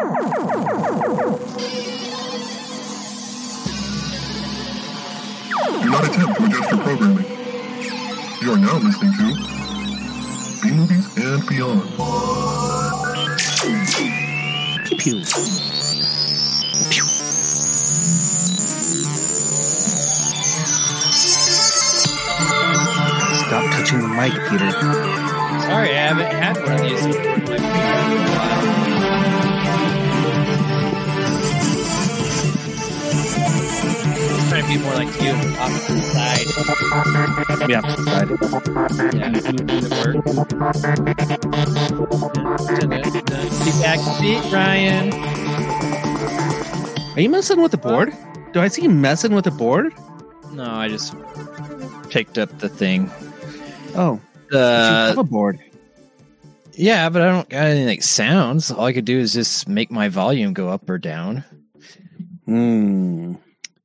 Do not attempt to adjust your programming. You are now listening to B-Movies and Beyond. Pew pew. Pew. Stop touching the mic, Peter. Sorry, I haven't had one of these in a while. Trying to be more like you, off to the side. Yeah, Keep Ryan. Are you messing with the board? Do I see you messing with the board? No, I just picked up the thing. Oh, you have a board. Yeah, but I don't got anything like sounds. All I could do is just make my volume go up or down. Hmm.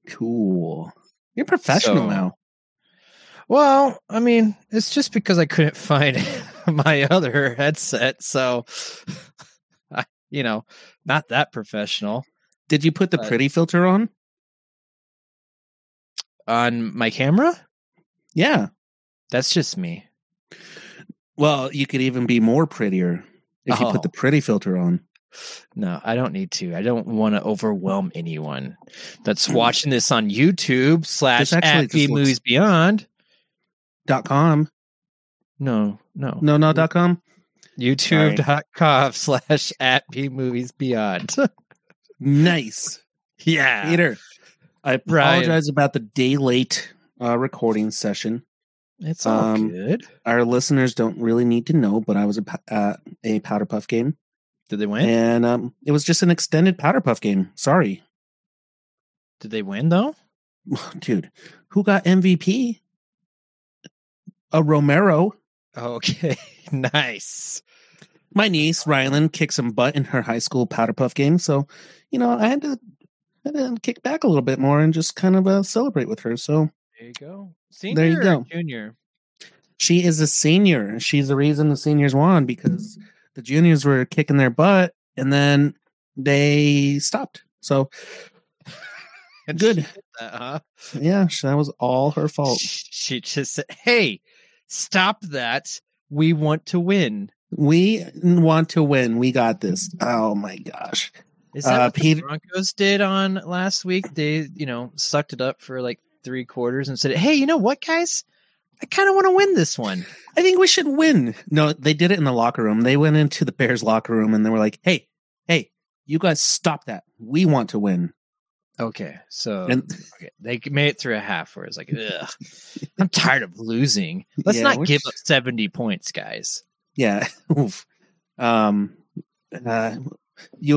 Cool. You're professional now. Well, I mean, it's just because I couldn't find my other headset, so I, you know, not that professional. Did you put the pretty filter on? On my camera? Yeah. That's just me. Well, you could even be more prettier if you put the pretty filter on. No, I don't need to. I don't want to overwhelm anyone that's watching this on YouTube / BmoviesBeyond.com. No, .com. YouTube.com / BmoviesBeyond. Nice. Yeah. Peter, I apologize about the day late recording session. It's all good. Our listeners don't really need to know, but I was a powder puff game. Did they win? And it was just an extended powder puff game. Sorry. Did they win, though? Dude, who got MVP? A Romero. Okay, nice. My niece, Rylan, kicked some butt in her high school powder puff game. So, you know, I had to kick back a little bit more and just kind of celebrate with her. So there you go. Senior there you go. Or junior? She is a senior. She's the reason the seniors won because... the juniors were kicking their butt, and then they stopped. So, good. Yeah, that was all her fault. She just said, hey, stop that. We want to win. We want to win. We got this. Oh, my gosh. Is that what the Broncos did on last week? They, you know, sucked it up for like three quarters and said, hey, you know what, guys? I kind of want to win this one. I think we should win. No, they did it in the locker room. They went into the Bears locker room and they were like, hey, you guys stop that. We want to win. Okay. So they made it through a half where it's like, ugh, I'm tired of losing. Let's not give up 70 points, guys. Yeah. Oof. You and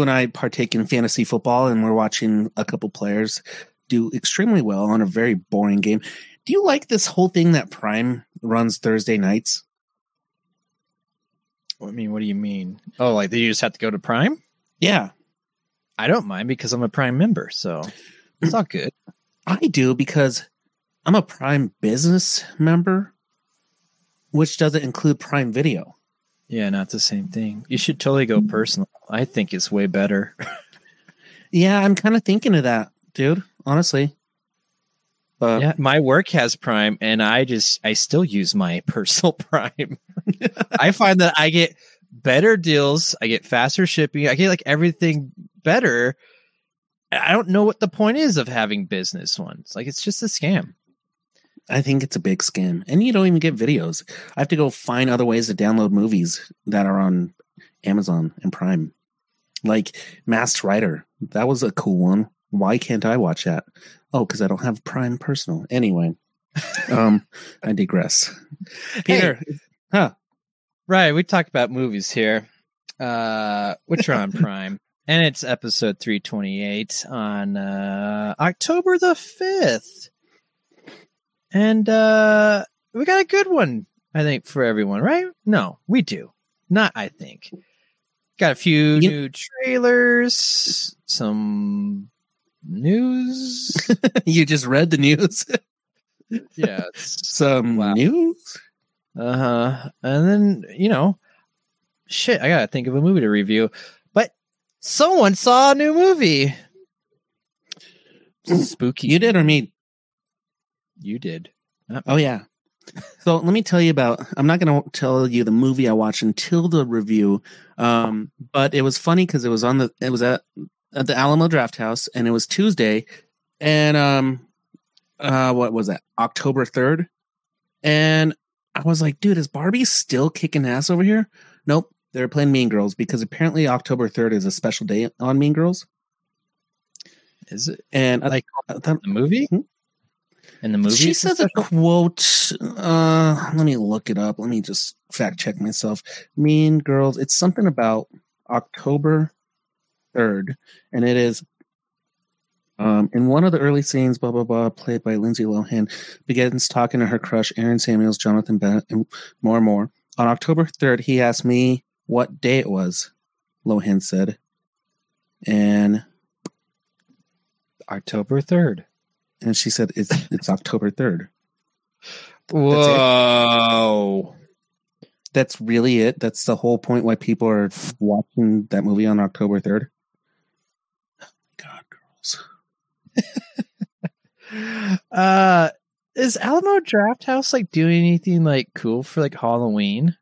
I partake in fantasy football and we're watching a couple players do extremely well on a very boring game. Do you like this whole thing that Prime runs Thursday nights? I mean, what do you mean? Oh, like you just have to go to Prime? Yeah. I don't mind because I'm a Prime member, so it's all good. I do because I'm a Prime business member, which doesn't include Prime Video. Yeah, not the same thing. You should totally go personal. I think it's way better. Yeah, I'm kind of thinking of that, dude, honestly. Yeah, my work has Prime, and I still use my personal Prime. I find that I get better deals, I get faster shipping, I get like everything better. I don't know what the point is of having business ones. Like it's just a scam. I think it's a big scam, and you don't even get videos. I have to go find other ways to download movies that are on Amazon and Prime, like Masked Rider. That was a cool one. Why can't I watch that? Oh, because I don't have Prime Personal. Anyway, I digress. Peter, huh? Right, we talk about movies here, which are on Prime, and it's episode 328 on October the 5th, and we got a good one, I think, for everyone, right? No, we do. Not, I think. Got a few new trailers, some... news. You just read the news. Yeah, some news. And then, you know, shit, I gotta think of a movie to review, but Someone saw a new movie. Spooky. You did or me? You did. Oh, yeah. So let me tell you about, I'm not going to tell you the movie I watched until the review, but it was funny because it was on the, it was at the Alamo Draft House, and it was Tuesday, and what was that, October 3rd? And I was like, dude, is Barbie still kicking ass over here? Nope. They're playing Mean Girls because apparently October 3rd is a special day on Mean Girls. Is it? And like the movie? Hmm? In the movie? She says a quote. Let me look it up. Let me just fact check myself. Mean Girls. It's something about October 3rd. And it is in one of the early scenes, blah, blah, blah, played by Lindsay Lohan, begins talking to her crush, Aaron Samuels, Jonathan Bennett, and more. On October 3rd, he asked me what day it was, Lohan said. And October 3rd. And she said it's October 3rd. Whoa. That's really it. That's the whole point why people are watching that movie on October 3rd. Oh my God, girls. Is Alamo Draft House like doing anything like cool for like Halloween?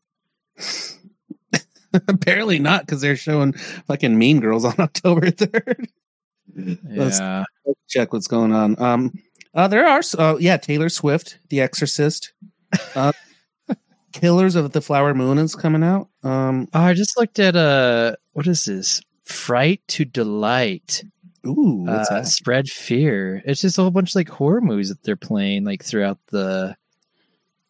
Apparently not, because they're showing fucking Mean Girls on October 3rd. Yeah. Let's check what's going on. There are Taylor Swift, The Exorcist, Killers of the Flower Moon is coming out. I just looked at what is this? Fright to Delight. Ooh, what's that? Spread Fear. It's just a whole bunch of like horror movies that they're playing like throughout the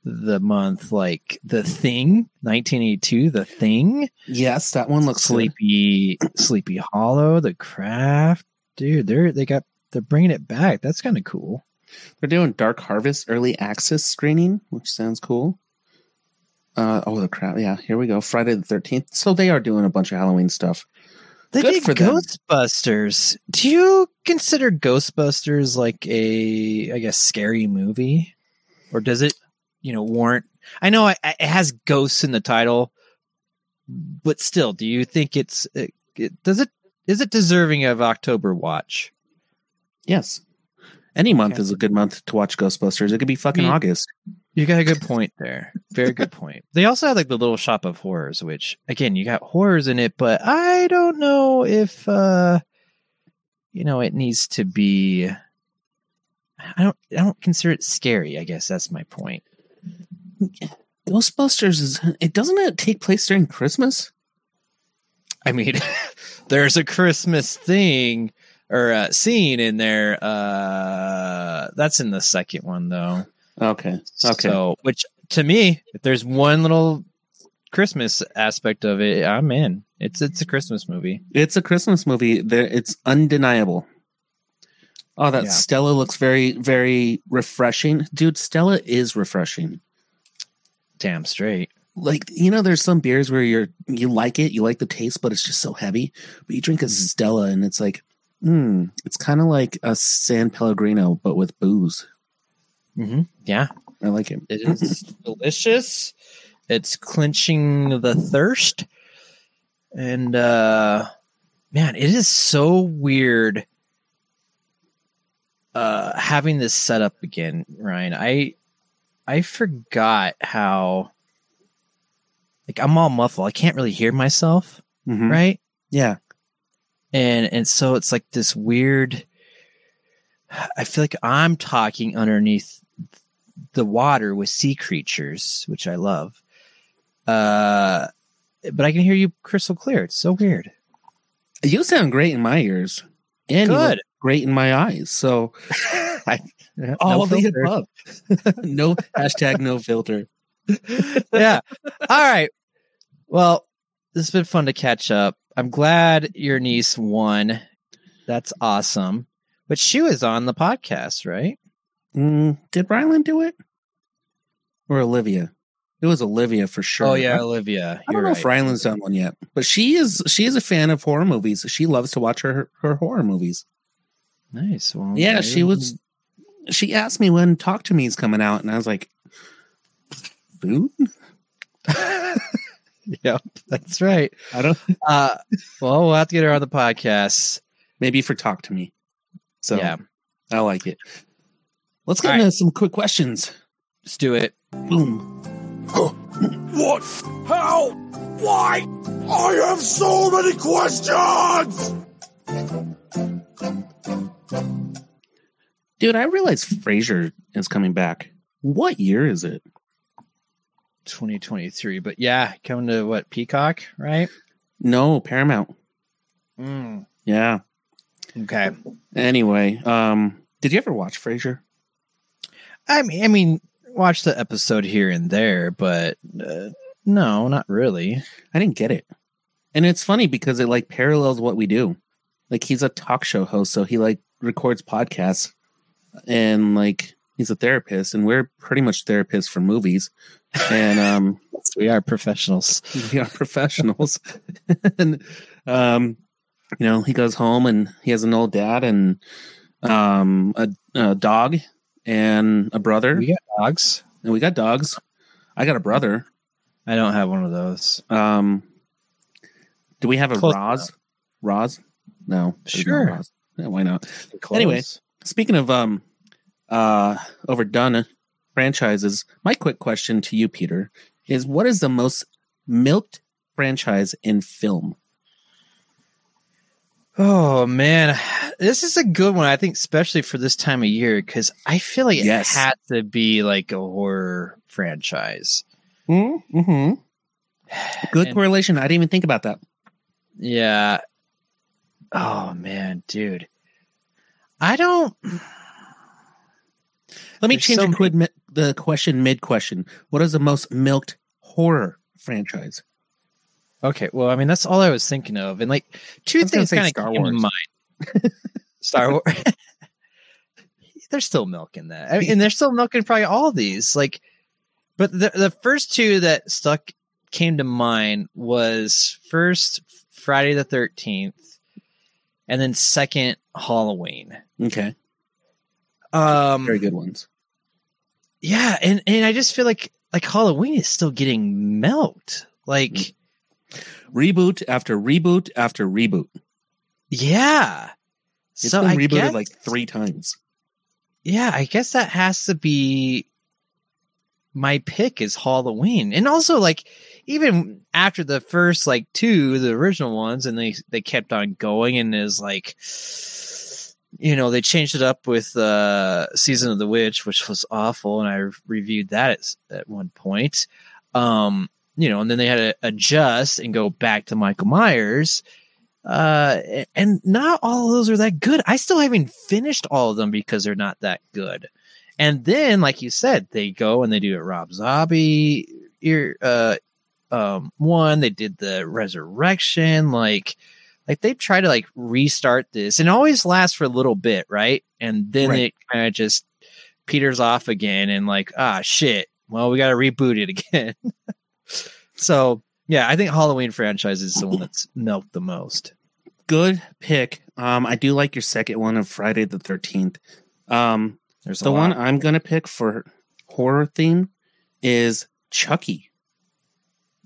month, like The Thing, 1982, The Thing. Yes, that one looks Sleepy Hollow, The Craft. Dude, they're bringing it back. That's kind of cool. They're doing Dark Harvest early access screening, which sounds cool. The Craft. Yeah, here we go. Friday the 13th. So they are doing a bunch of Halloween stuff. They did Ghostbusters. Them. Do you consider Ghostbusters like a, I guess, scary movie? Or does it, warrant? I know it has ghosts in the title, but still, do you think is it deserving of October watch? Yes. Any month is a good month to watch Ghostbusters. It could be fucking August. You got a good point there. Very good point. They also had like the Little Shop of Horrors, which again, you got horrors in it, but I don't know if it needs to be. I don't consider it scary. I guess that's my point. Ghostbusters doesn't take place during Christmas? I mean, there's a Christmas thing or scene in there. That's in the second one, though. Okay. So, which to me, if there's one little Christmas aspect of it, I'm in. It's a Christmas movie. It's a Christmas movie. It's undeniable. Oh, that Stella looks very, very refreshing. Dude, Stella is refreshing. Damn straight. Like, there's some beers where you like it, you like the taste, but it's just so heavy. But you drink a Stella and it's like, it's kind of like a San Pellegrino, but with booze. Mm-hmm. Yeah. I like it. It is delicious. It's quenching the thirst. And, man, it is so weird. Having this set up again, Ryan, I forgot how, like, I'm all muffled. I can't really hear myself, right? Yeah. And so it's like this weird, I feel like I'm talking underneath the water with sea creatures, which I love. But I can hear you crystal clear. It's so weird. You sound great in my ears. And good. Great in my eyes. So all of the above. No hashtag no filter. Yeah. All right. Well, this has been fun to catch up. I'm glad your niece won. That's awesome. But she was on the podcast, right? Did Rylan do it? Or Olivia? It was Olivia for sure. Oh yeah, Olivia. I don't know if Rylan's done one yet, but she is a fan of horror movies. She loves to watch her horror movies. Nice. Well, yeah, she asked me when Talk to Me is coming out, and I was like, food? Yep, that's right. I don't. Well, we'll have to get her on the podcast. Maybe for Talk to Me. So yeah, I like it. Let's get into some quick questions. Let's do it. Boom. What? How? Why? I have so many questions! Dude, I realize Frazier is coming back. What year is it? 2023, but yeah, coming to what, Peacock, right? No, Paramount. Mm. Yeah. Okay. Anyway, did you ever watch Frazier? I mean, watch the episode here and there, but no, not really. I didn't get it. And it's funny because it like parallels what we do. Like he's a talk show host, so he like records podcasts and like he's a therapist and we're pretty much therapists for movies. And we are professionals. We are professionals. And you know, he goes home and he has an old dad and a dog. And a brother. We got dogs. And we got dogs. I got a brother. I don't have one of those. Do we have a Close Roz? Enough. Roz? No. Sure. Roz. Yeah, why not? Close. Anyway, speaking of overdone franchises, my quick question to you, Peter, is what is the most milked franchise in film? Oh, man. This is a good one, I think, especially for this time of year, because I feel like it had to be like a horror franchise. Mm-hmm. Good correlation. I didn't even think about that. Yeah. Oh, man, dude. I don't. Let me change the question mid-question. What is the most milked horror franchise? Okay, well, I mean, that's all I was thinking of. And, like, two things kind of came to mind. Star Wars. They're still milking that. I mean, and they're still milking probably all these. Like, but the first two that came to mind was first Friday the 13th and then second Halloween. Okay. Very good ones. Yeah, and I just feel like Halloween is still getting milked. Like... Mm. Reboot after reboot after reboot. Yeah. It's so been rebooted like 3 times. Yeah, I guess that has to be my pick is Halloween. And also like even after the first like 2, the original ones, and they kept on going and is like, you know, they changed it up with Season of the Witch, which was awful. And I reviewed that at one point. You know, and then they had to adjust and go back to Michael Myers. And not all of those are that good. I still haven't finished all of them because they're not that good. And then, like you said, they go and they do a Rob Zombie one. They did the Resurrection. Like they try to like restart this and it always lasts for a little bit, right? And then it kind of just peters off again and like, ah, shit. Well, we got to reboot it again. So, yeah, I think Halloween franchise is the one that's milked the most. Good pick. I do like your second one of Friday the 13th. There's the one I'm going to pick for horror theme is Chucky.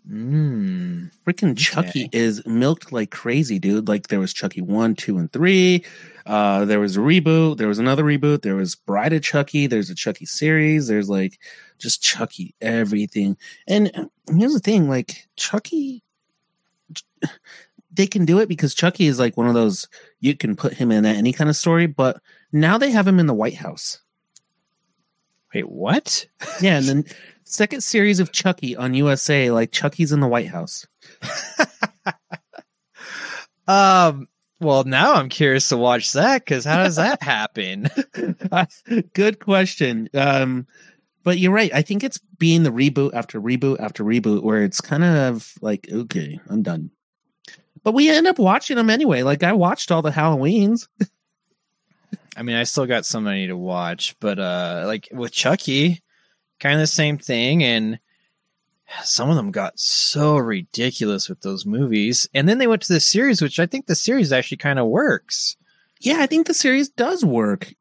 Freaking Chucky is milked like crazy, dude. Like there was Chucky 1, 2, and 3. There was a reboot. There was another reboot. There was Bride of Chucky. There's a Chucky series. There's like just Chucky, everything. And here's the thing, like Chucky, they can do it because Chucky is like one of those, you can put him in any kind of story, but now they have him in the White House. Wait, what? Yeah, and then second series of Chucky on USA, like Chucky's in the White House. Well, now I'm curious to watch that because how does that happen? Good question. But you're right. I think it's being the reboot after reboot after reboot where it's kind of like, okay, I'm done. But we end up watching them anyway. Like I watched all the Halloweens. I mean, I still got some I need to watch, but like with Chucky, kind of the same thing. And some of them got so ridiculous with those movies. And then they went to the series, which I think the series actually kind of works. Yeah, I think the series does work.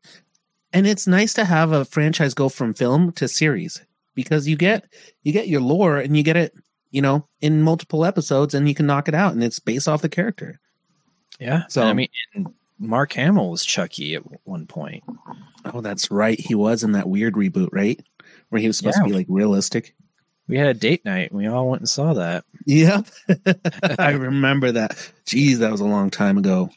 And it's nice to have a franchise go from film to series because you get your lore and you get it you know, in multiple episodes, and you can knock it out, and it's based off the character. Yeah. So I mean, Mark Hamill was Chucky at one point. Oh, that's right. He was in that weird reboot, right? Where he was supposed to be like realistic. We had a date night and we all went and saw that. Yep. I remember that. Jeez, that was a long time ago.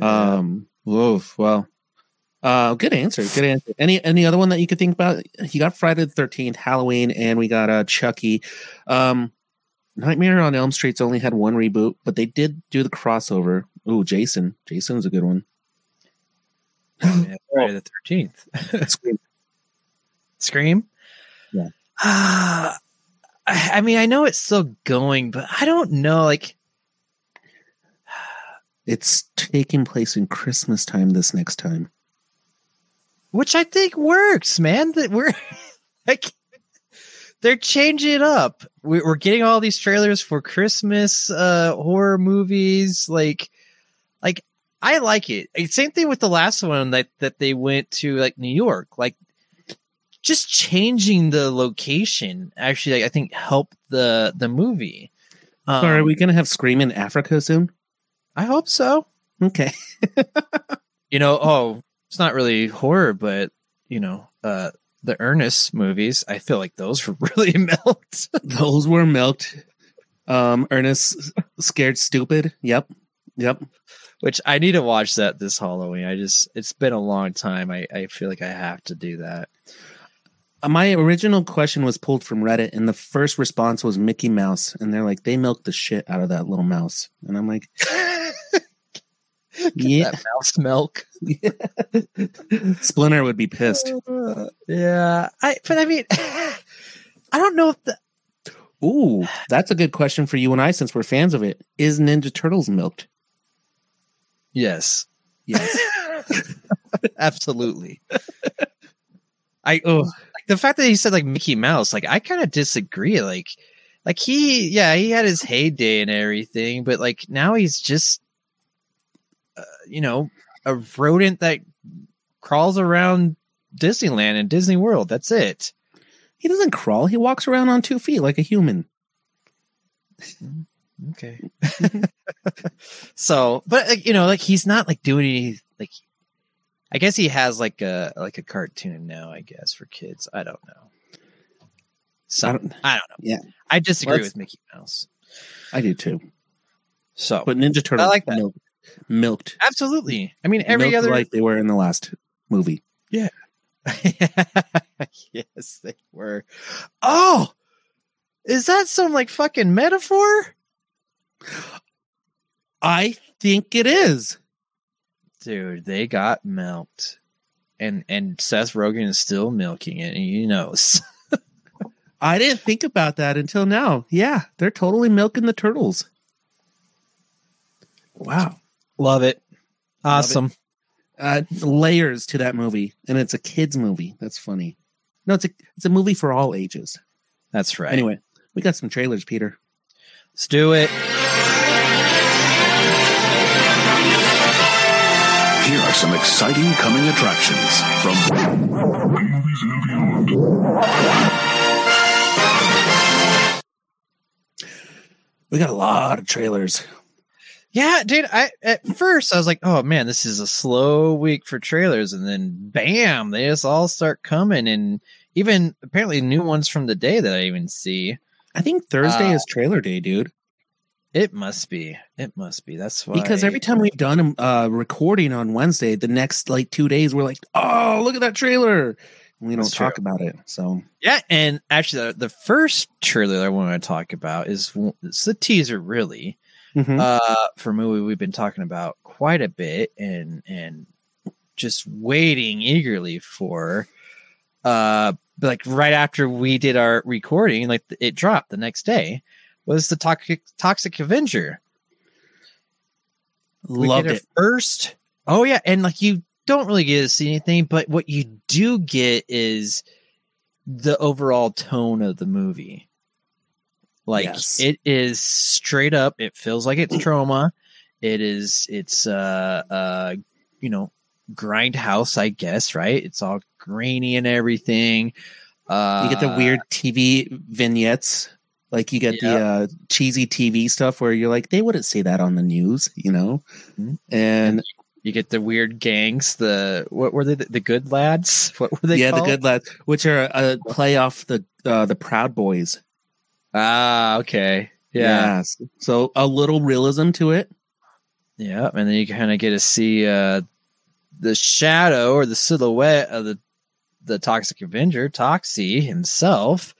Yeah. Well, good answer. Good answer. Any other one that you could think about? You got Friday the 13th, Halloween, and we got Chucky. Nightmare on Elm Street's only had one reboot, but they did do the crossover. Ooh, Jason. Jason's a good one. Oh, yeah, Friday the 13th. Scream? Yeah. I mean, I know it's still going, but I don't know. Like, it's taking place in Christmas time this next time, which I think works, man. That we're like, they're changing it up. We're getting all these trailers for Christmas horror movies. Like I like it. Same thing with the last one that they went to like New York, like. Just changing the location actually, I think, helped the movie. So are we going to have Scream in Africa soon? I hope so. Okay. You know, it's not really horror, but, you know, the Ernest movies, I feel like those were really milked. Those were milked. Ernest Scared Stupid. Yep. Which I need to watch that this Halloween. It's been a long time. I feel like I have to do that. My original question was pulled from Reddit, and the first response was Mickey Mouse. And they're like, they milked the shit out of that little mouse. And I'm like, yeah, that mouse milk. Splinter would be pissed. Yeah. But I mean, I don't know if ooh, that's a good question for you and I, since we're fans of it. Is Ninja Turtles milked? Yes. Absolutely. The fact that he said like Mickey Mouse, like I kind of disagree. Like he had his heyday and everything, but like now he's just, you know, a rodent that crawls around Disneyland and Disney World. That's it. He doesn't crawl. He walks around on 2 feet like a human. Okay. So, but like, you know, like he's not like doing any like. I guess he has like a cartoon now, I guess, for kids. I don't know. So I don't know. Yeah. I disagree with Mickey Mouse. I do too. So but Ninja Turtles, I like that. Milked. Absolutely. I mean every other like they were in the last movie. Yeah. Yes, they were. Oh, is that some like fucking metaphor? I think it is. Dude, they got milked, and Seth Rogen is still milking it, and he knows. I didn't think about that until now. Yeah, they're totally milking the turtles. Wow, love it, awesome. Love it. Layers to that movie, and it's a kids movie. That's funny. No, it's a movie for all ages. That's right. Anyway, we got some trailers, Peter. Let's do it. Here are some exciting coming attractions from B-Movies and Beyond. We got a lot of trailers. Yeah, dude. At first I was like, oh man, this is a slow week for trailers, and then bam, they just all start coming, and even apparently new ones from the day that I even see. I think Thursday is trailer day, dude. It must be. That's why. Because every time we've done a recording on Wednesday, the next like 2 days, we're like, oh, look at that trailer. And we don't talk about it. So yeah. And actually, the first trailer I want to talk about is it's the teaser, really, for a movie we've been talking about quite a bit and just waiting eagerly for. Like right after we did our recording, like it dropped the next day. Was the Toxic Avenger. Loved it first. Oh yeah, and like you don't really get to see anything, but what you do get is the overall tone of the movie. Like it is straight up. It feels like it's trauma. It's you know, Grindhouse, I guess, right? It's all grainy and everything. You get the weird TV vignettes. Like you get the cheesy TV stuff where you're like, they wouldn't say that on the news, you know? And you get the weird gangs, what were they? The Good Lads? What were they called? The Good Lads, which are a play off the Proud Boys. Ah, okay. Yeah. So a little realism to it. Yeah. And then you kind of get to see the shadow or the silhouette of the Toxic Avenger, Toxie himself,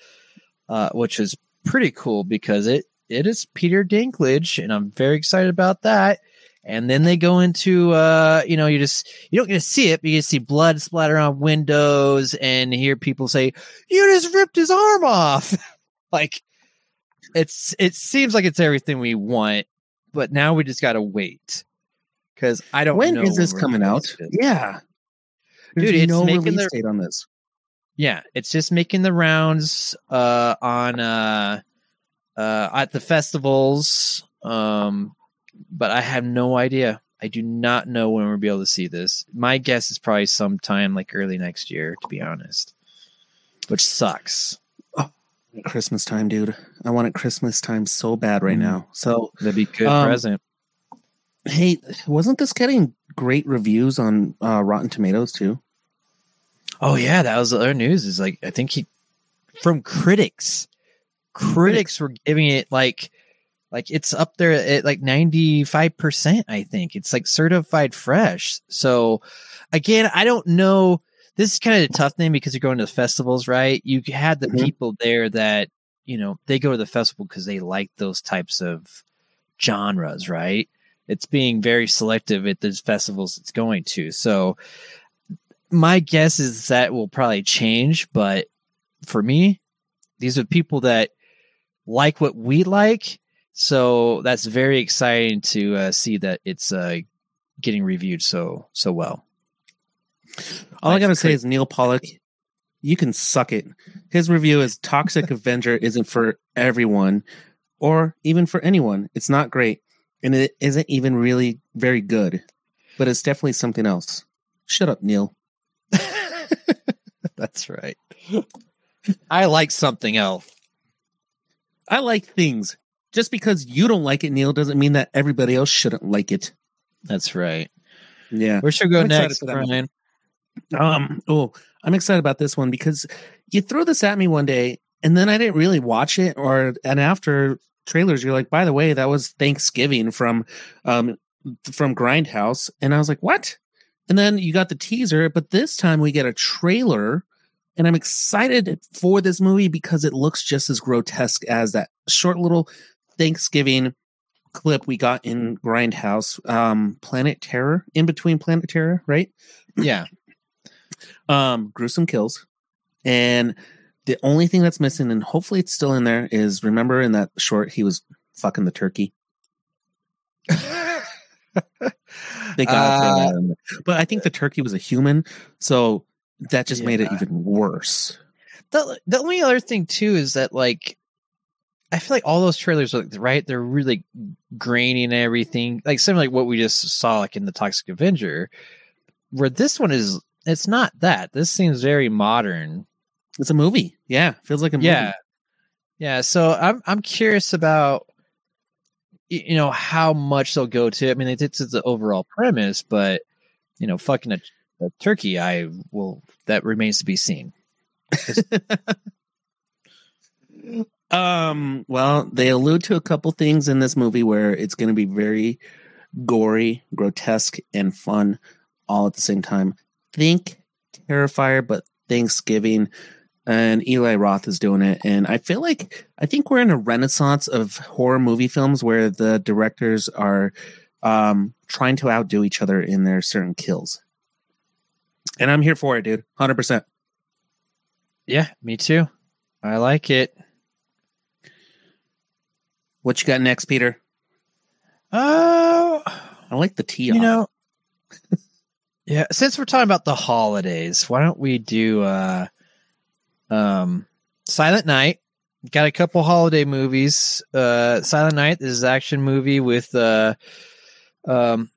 which is pretty cool because it is Peter Dinklage, and I'm very excited about that. And then they go into, you don't get to see it, but you get to see blood splatter on windows and hear people say, "You just ripped his arm off." Like, it seems like it's everything we want, but now we just got to wait. Because I don't know. When is this coming out? Yeah. Dude, it's no release date on this. Yeah, it's just making the rounds at the festivals, but I have no idea. I do not know when we'll be able to see this. My guess is probably sometime like early next year, to be honest, which sucks. Oh, Christmas time, dude. I want it Christmas time so bad right now. So that'd be a good present. Hey, wasn't this getting great reviews on Rotten Tomatoes too? Oh yeah, that was the other news. Is like I think from critics were giving it like it's up there at like 95%. I think it's like certified fresh. So again, I don't know. This is kind of a tough thing because you're going to the festivals, right? You had the people there that they go to the festival because they like those types of genres, right? It's being very selective at those festivals it's going to. So my guess is that will probably change. But for me, these are people that like what we like. So that's very exciting to see that it's getting reviewed so well. All I got to say is Neil Pollock, you can suck it. His review is Toxic Avenger isn't for everyone or even for anyone. It's not great. And it isn't even really very good, but it's definitely something else. Shut up, Neil. That's right. I like something else. I like things. Just because you don't like it, Neil, doesn't mean that everybody else shouldn't like it. That's right. Yeah. Where should we go next, Brian? I'm excited about this one because you threw this at me one day, and then I didn't really watch it, and after trailers you're like, by the way, that was Thanksgiving from Grindhouse, and I was like, what? And then you got the teaser, but this time we get a trailer, and I'm excited for this movie because it looks just as grotesque as that short little Thanksgiving clip we got in Grindhouse, Planet Terror, in between Planet Terror, right? Yeah. Gruesome kills. And the only thing that's missing, and hopefully it's still in there, is remember in that short he was fucking the turkey. They got him. But I think the turkey was a human, so that just made it even worse. The only other thing too is that I feel like all those trailers are right, they're really grainy and everything, like similar like what we just saw like in the Toxic Avenger, where this one is, it's not that. This seems very modern. It's a movie. Yeah. Feels like a movie. Yeah. Yeah. So I'm curious about, how much they'll go to. I mean, they did to the overall premise, but, fucking a turkey, that remains to be seen. Well, they allude to a couple things in this movie where it's going to be very gory, grotesque, and fun all at the same time. Think Terrifier, but Thanksgiving. And Eli Roth is doing it. And I think we're in a renaissance of horror movie films where the directors are trying to outdo each other in their certain kills. And I'm here for it, dude. 100%. Yeah, me too. I like it. What you got next, Peter? Oh, I like the tea off. Yeah, since we're talking about the holidays, why don't we do Silent Night? Got a couple holiday movies. Silent Night is an action movie with Joel Kinnaman,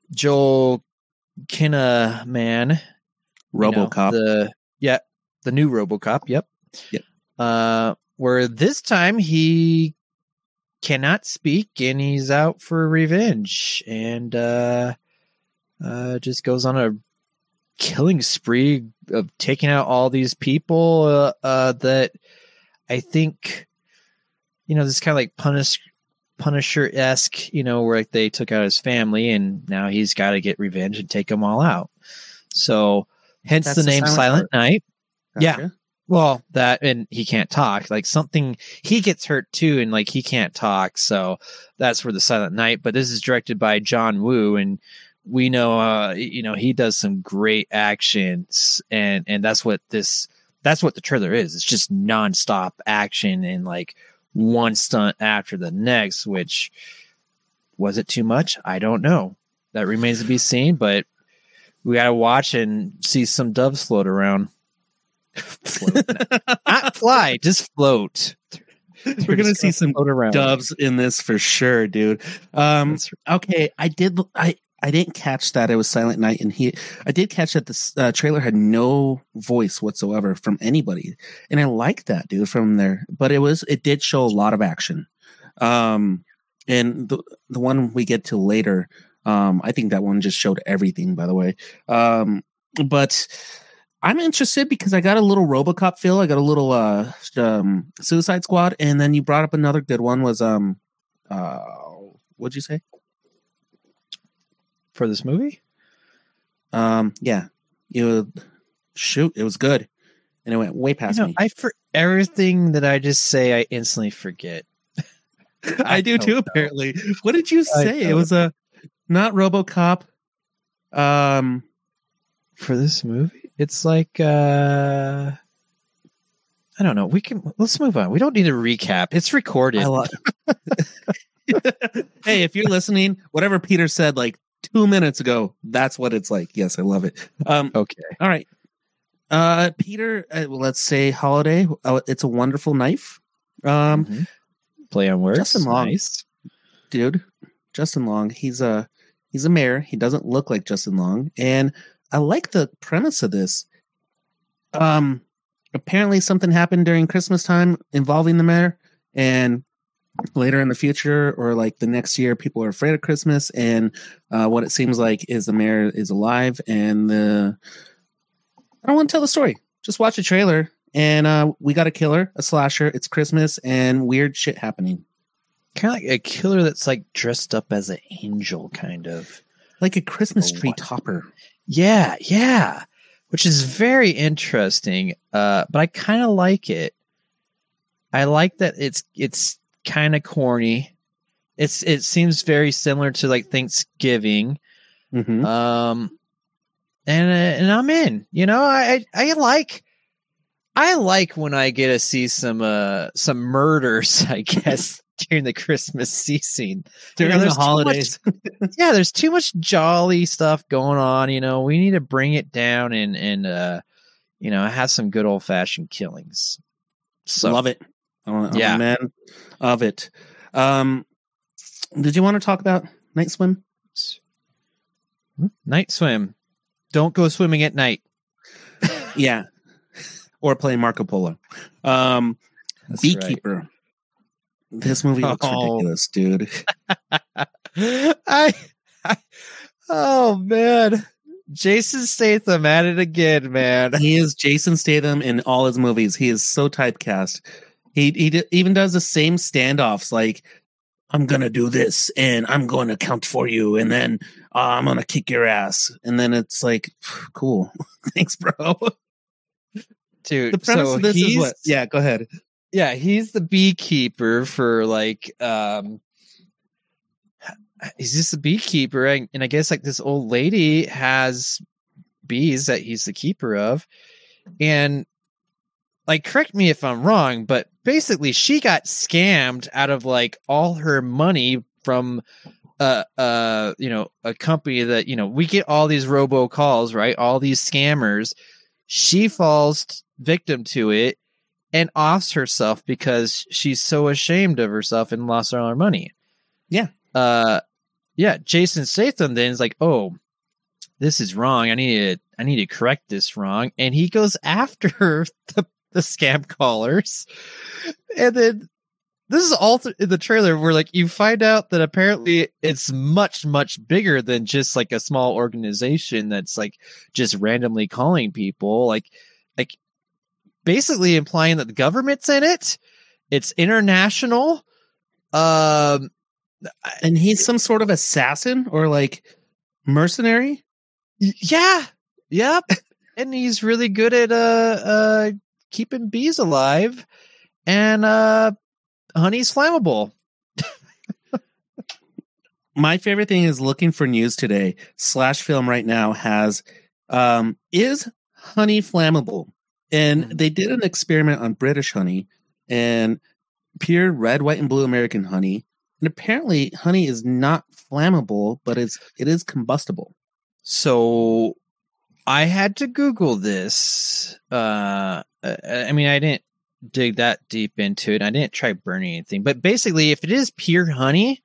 Robocop. The new Robocop. Yep. Where this time he cannot speak, and he's out for revenge, and just goes on a killing spree of taking out all these people that I think, you know, this is kind of like Punisher-esque, you know, where like they took out his family and now he's got to get revenge and take them all out. So hence that's the name Silent Night. Gotcha. Yeah. Well, that, and he can't talk, like something, he gets hurt too. And like, he can't talk. So that's where the Silent Night, but this is directed by John Woo. And we know, you know, he does some great actions, and that's what the trailer is. It's just nonstop action and like one stunt after the next, which was it too much? I don't know. That remains to be seen, but we got to watch and see some doves float around. Not fly, just float. We're gonna see some doves in this for sure, dude. Okay, I didn't catch that it was Silent Night, and I did catch that this trailer had no voice whatsoever from anybody, and I like that, dude, from there. But it did show a lot of action, and the one we get to later, I think that one just showed everything, by the way, but. I'm interested because I got a little Robocop feel. I got a little Suicide Squad, and then you brought up another good one. Was what'd you say for this movie? Yeah, it was good, and it went way past me. For everything that I just say, I instantly forget. I do too. Know. Apparently, what did you say? It was not Robocop. For this movie. It's like, I don't know. Let's move on. We don't need to recap. It's recorded. Hey, if you're listening, whatever Peter said like 2 minutes ago, that's what it's like. Yes, I love it. Okay. All right. Peter, let's say Holiday. Oh, It's a Wonderful Knife. Mm-hmm. Play on words. Justin Long. Nice. Dude, Justin Long. He's a mayor. He doesn't look like Justin Long. And I like the premise of this. Apparently something happened during Christmas time involving the mayor, and later in the future or like the next year, people are afraid of Christmas. And what it seems like is the mayor is alive, and I don't want to tell the story. Just watch a trailer, and we got a killer, a slasher. It's Christmas and weird shit happening. Kind of like a killer that's like dressed up as an angel, kind of like a Christmas tree topper. Yeah, which is very interesting. But I kind of like it. I like that it's kind of corny. It seems very similar to like Thanksgiving. Mm-hmm. And I'm in. You know, I like when I get to see some murders, I guess. During the Christmas season, during the holidays, there's too much jolly stuff going on. You know, we need to bring it down and you know, have some good old fashioned killings. So love it. I'm a man of it. Did you want to talk about Night Swim? Night Swim. Don't go swimming at night. Yeah, or play Marco Polo. Beekeeper. Right. This movie looks ridiculous, dude. Oh man, Jason Statham at it again, man. He is Jason Statham in all his movies. He is so typecast. He even does the same standoffs, like I'm gonna do this and I'm gonna count for you, and then I'm gonna kick your ass, and then it's like, cool, thanks, bro. Dude, the premise of this is what? Yeah, go ahead. Yeah, he's the beekeeper for like, he's just a beekeeper. And I guess like this old lady has bees that he's the keeper of. And like, correct me if I'm wrong, but basically she got scammed out of like all her money from, you know, a company that, you know, we get all these robocalls, right? All these scammers. She falls victim to it. And offs herself because she's so ashamed of herself and lost all her money. Yeah. Jason Statham then is like, oh, this is wrong. I need to correct this wrong. And he goes after the scam callers. And then This is all in the trailer where, like, you find out that apparently it's much, much bigger than just like a small organization that's like just randomly calling people, like basically implying that the government's in it. It's international. And he's some sort of assassin or like mercenary. Yeah. Yep. And he's really good at keeping bees alive. And, honey's flammable. My favorite thing is looking for news today. /film right now has is honey flammable? And they did an experiment on British honey and pure red, white, and blue American honey. And apparently honey is not flammable, but it is combustible. So I had to Google this. I mean, I didn't dig that deep into it. I didn't try burning anything, but basically if it is pure honey,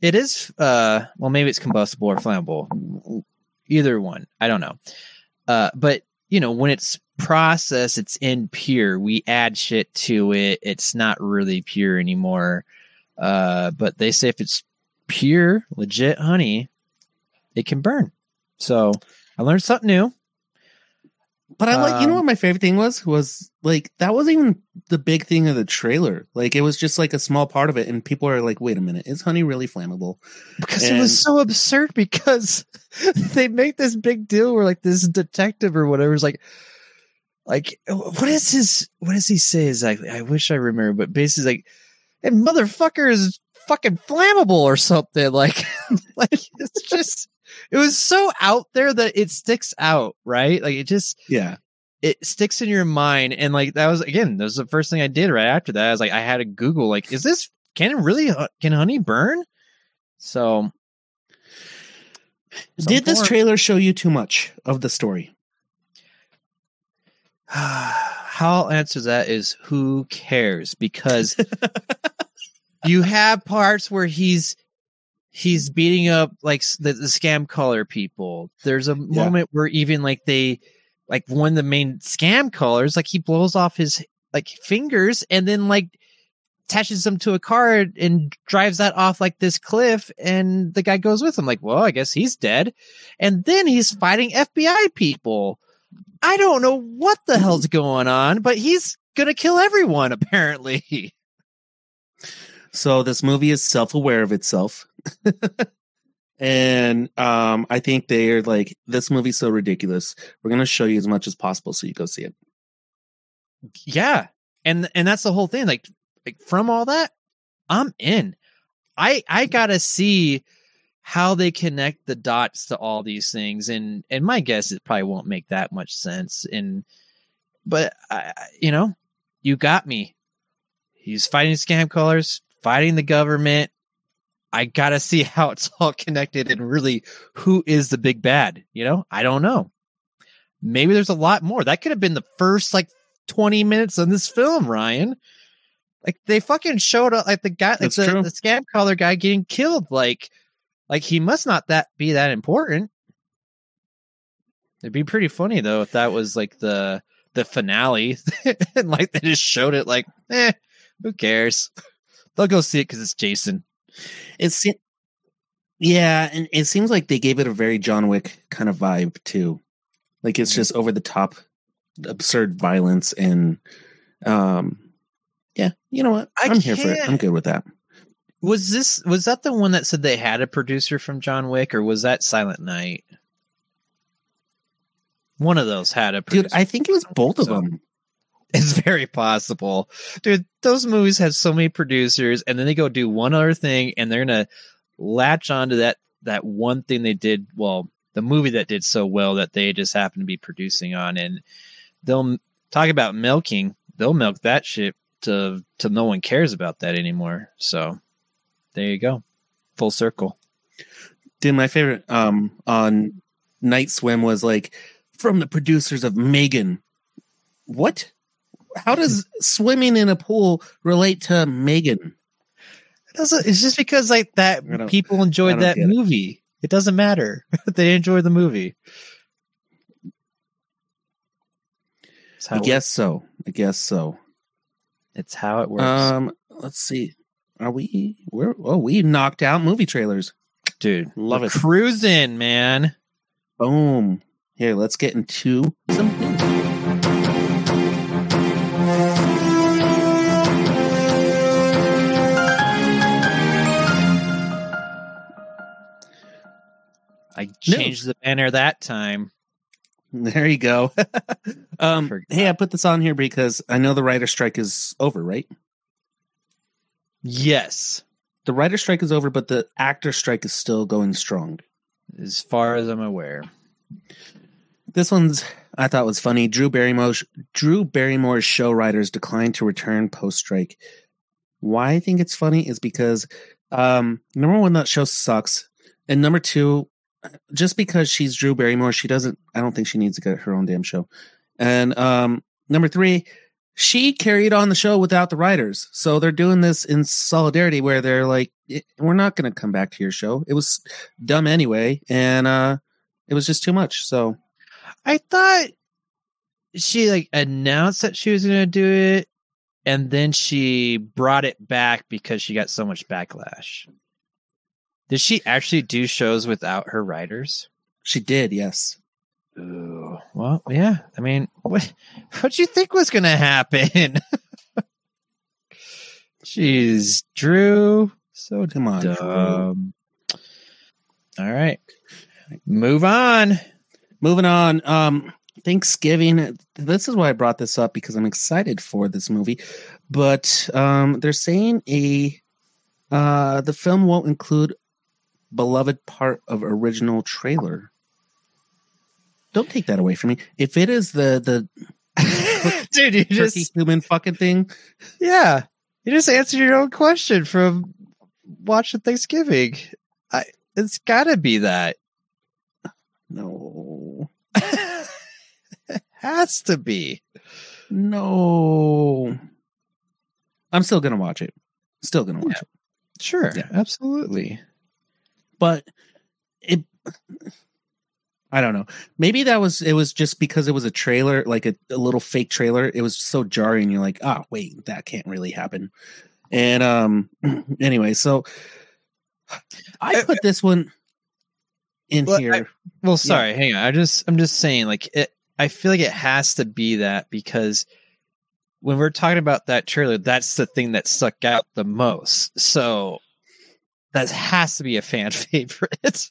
it is well, maybe it's combustible or flammable, either one, I don't know, but you know, when it's processed, it's impure. We add shit to it, it's not really pure anymore. But they say if it's pure legit honey, it can burn. So I learned something new. But I like, you know what my favorite thing was like, that wasn't even the big thing of the trailer. Like, it was just like a small part of it. And people are like, wait a minute, is honey really flammable? Because it was so absurd, because they make this big deal where like this detective or whatever is like, what does he say exactly? I wish I remember, but basically like, that motherfucker is fucking flammable or something. Like it's just, it was so out there that it sticks out, right? Like, it just, yeah, it sticks in your mind. And like, that was, again, that was the first thing I did right after that. I was like, I had to Google, like, is this, can honey burn? So. Did this trailer show you too much of the story? How I'll answer that is, who cares? Because you have parts where he's beating up like the scam caller people. There's a moment where even like they, like one of the main scam callers, like he blows off his like fingers and then like attaches them to a car and drives that off like this cliff. And the guy goes with him like, well, I guess he's dead. And then he's fighting FBI people. I don't know what the hell's going on, but he's going to kill everyone apparently. So this movie is self-aware of itself. And I think they're like, this movie's so ridiculous, we're going to show you as much as possible so you go see it. Yeah. And that's the whole thing. Like from all that, I'm in. I got to see how they connect the dots to all these things. And my guess, it probably won't make that much sense. But, you know, you got me. He's fighting scam callers, fighting the government. I got to see how it's all connected and really who is the big bad. You know, I don't know. Maybe there's a lot more. That could have been the first like 20 minutes of this film, Ryan. Like they fucking showed up like the guy, like the scam caller guy getting killed. Like he must not that be that important. It'd be pretty funny though if that was like the finale and like they just showed it like, who cares? They'll go see it because it's Jason. And it seems like they gave it a very John Wick kind of vibe too. Like it's just over the top, absurd violence, and yeah, you know what? I'm here for it. I'm good with that. Was that the one that said they had a producer from John Wick, or was that Silent Night? One of those had a producer. Dude, I think it was both of them. It's very possible. Dude, those movies have so many producers, and then they go do one other thing, and they're going to latch on to that one thing they did, well, the movie that did so well that they just happen to be producing on, and they'll talk about milking. They'll milk that shit to no one cares about that anymore. So there you go. Full circle. Dude, my favorite on Night Swim was like, from the producers of Megan. What? How does swimming in a pool relate to Megan? It's just because like that people enjoyed that movie. It doesn't matter. They enjoy the movie. I guess so. It's how it works. Let's see. We knocked out movie trailers. Dude, love it. Cruising, man. Boom. Here, let's get into some news. I changed the banner that time. There you go. I put this on here because I know the writer's strike is over, right? Yes. The writer's strike is over, but the actor strike is still going strong. As far as I'm aware. This one's, I thought was funny. Drew Barrymore's show writers declined to return post-strike. Why I think it's funny is because, number one, that show sucks. And number two, just because she's Drew Barrymore, I don't think she needs to get her own damn show. And number three, she carried on the show without the writers. So they're doing this in solidarity where they're like, we're not going to come back to your show. It was dumb anyway. And it was just too much. So I thought she announced that she was going to do it. And then she brought it back because she got so much backlash. Did she actually do shows without her writers? She did, yes. Ooh, well, yeah. I mean, what do you think was going to happen? Jeez, Drew. So dumb. Come on, Drew. All right. Moving on. Thanksgiving. This is why I brought this up, because I'm excited for this movie. But they're saying the film won't include beloved part of original trailer. Don't take that away from me. If it is the dude, you just human fucking thing. Yeah, you just answered your own question from watching Thanksgiving. It's gotta be that. No, it has to be. No, I'm still gonna watch it. It. Sure, yeah. Absolutely. But I don't know. Maybe it was just because it was a trailer, like a little fake trailer. It was so jarring. You're like, oh, wait, that can't really happen. And anyway, so I put this one in here. Sorry, hang on. I'm just saying, I feel like it has to be that, because when we're talking about that trailer, that's the thing that stuck out the most. So that has to be a fan favorite.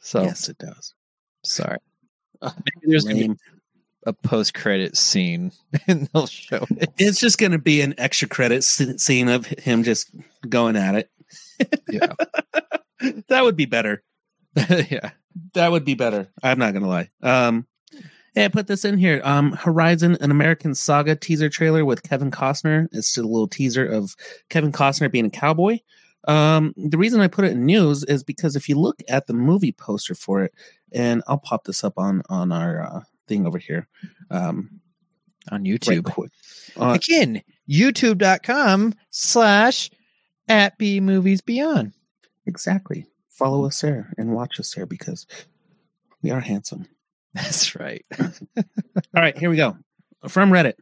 So yes, it does. Sorry. Maybe there's going to be a post-credit scene and they'll show it. It's just going to be an extra credit scene of him just going at it. Yeah. That would be better. Yeah. That would be better. I'm not going to lie. Hey, I put this in here. Horizon, an American Saga teaser trailer with Kevin Costner. It's a little teaser of Kevin Costner being a cowboy. The reason I put it in news is because if you look at the movie poster for it, and I'll pop this up on our thing over here. On YouTube. Right quick. Again, youtube.com/@BmoviesBeyond. Exactly. Follow us there and watch us there, because we are handsome. That's right. All right, here we go. From Reddit.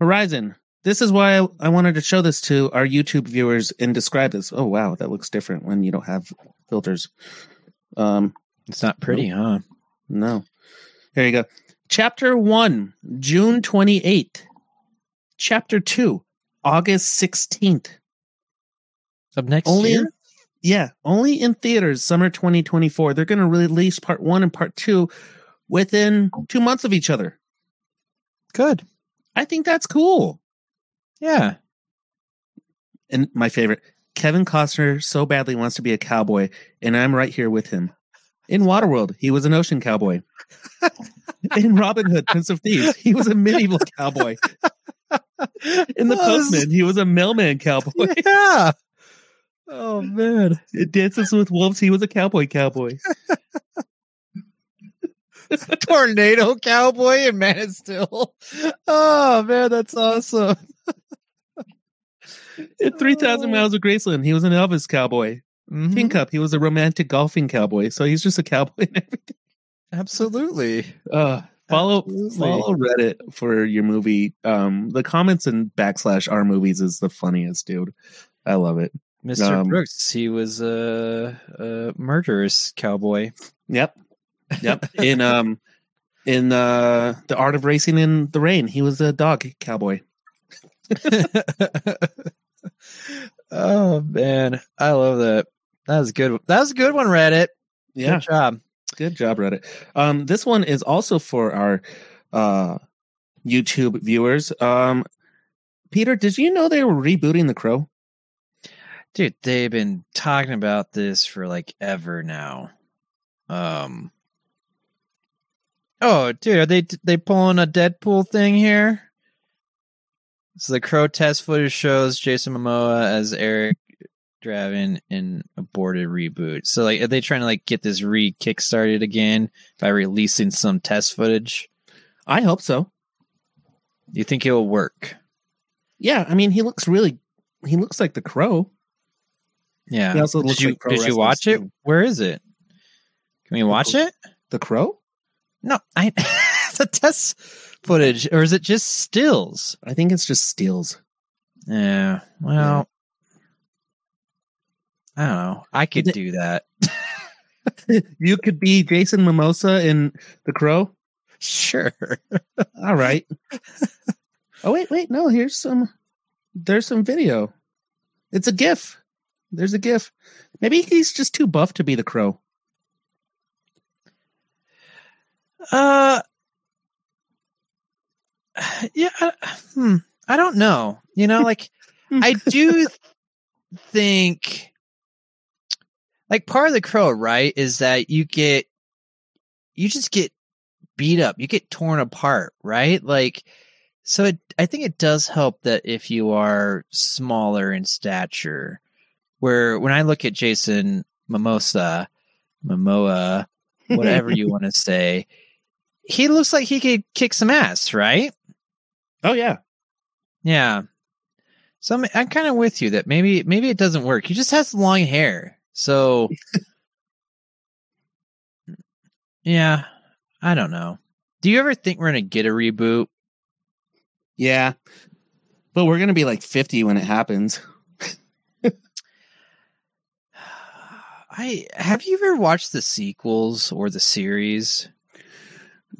Horizon. This is why I wanted to show this to our YouTube viewers and describe this. Oh, wow. That looks different when you don't have filters. It's not pretty, huh? No. Here you go. Chapter 1, June 28th. Chapter 2, August 16th. Up next year? Yeah. Only in theaters, summer 2024. They're going to release part 1 and part 2 within 2 months of each other. Good. I think that's cool. Yeah. And my favorite, Kevin Costner so badly wants to be a cowboy, and I'm right here with him. In Waterworld, he was an ocean cowboy. In Robin Hood, Prince of Thieves, he was a medieval cowboy. In The Postman, he was a mailman cowboy. Yeah. Oh, man. In Dances with Wolves, he was a cowboy. Tornado cowboy and Man Is Still. Oh, man, that's awesome. At 3,000 Miles of Graceland, he was an Elvis cowboy. Mm-hmm. King Cup, he was a romantic golfing cowboy. So he's just a cowboy and everything. Absolutely. Follow Reddit for your movie. The comments in /rmovies is the funniest, dude. I love it. Mr. Brooks, he was a murderous cowboy. Yep. In The Art of Racing in the Rain, he was a dog cowboy. Oh man, I love that. That was a good one, Reddit. Yeah. Good job, Reddit. This one is also for our YouTube viewers. Peter, did you know they were rebooting The Crow? Dude, they've been talking about this for like ever now. Oh, dude, are they pulling a Deadpool thing here? So The Crow test footage shows Jason Momoa as Eric Draven in aborted reboot. So, like, are they trying to like get this re-kickstarted again by releasing some test footage? I hope so. Do you think it will work? Yeah, I mean, he looks like The Crow. Yeah. He also looks like Crow. Did you watch it? Where is it? Can we watch it? The Crow? No, the test footage, or is it just stills? I think it's just stills. Yeah. Well, I don't know. I could do that. You could be Jason Mimosa in The Crow? Sure. All right. Oh, wait. No, there's some video. It's a GIF. There's a GIF. Maybe he's just too buff to be The Crow. Yeah. I don't know. You know, like, I do think, like, part of The Crow, right, is that you just get beat up, you get torn apart, right? Like, so I think it does help that if you are smaller in stature, where when I look at Jason Momoa, whatever you want to say, he looks like he could kick some ass, right? Oh, yeah. Yeah. So I'm kind of with you that maybe it doesn't work. He just has long hair. So, yeah, I don't know. Do you ever think we're going to get a reboot? Yeah, but we're going to be like 50 when it happens. Have you ever watched the sequels or the series?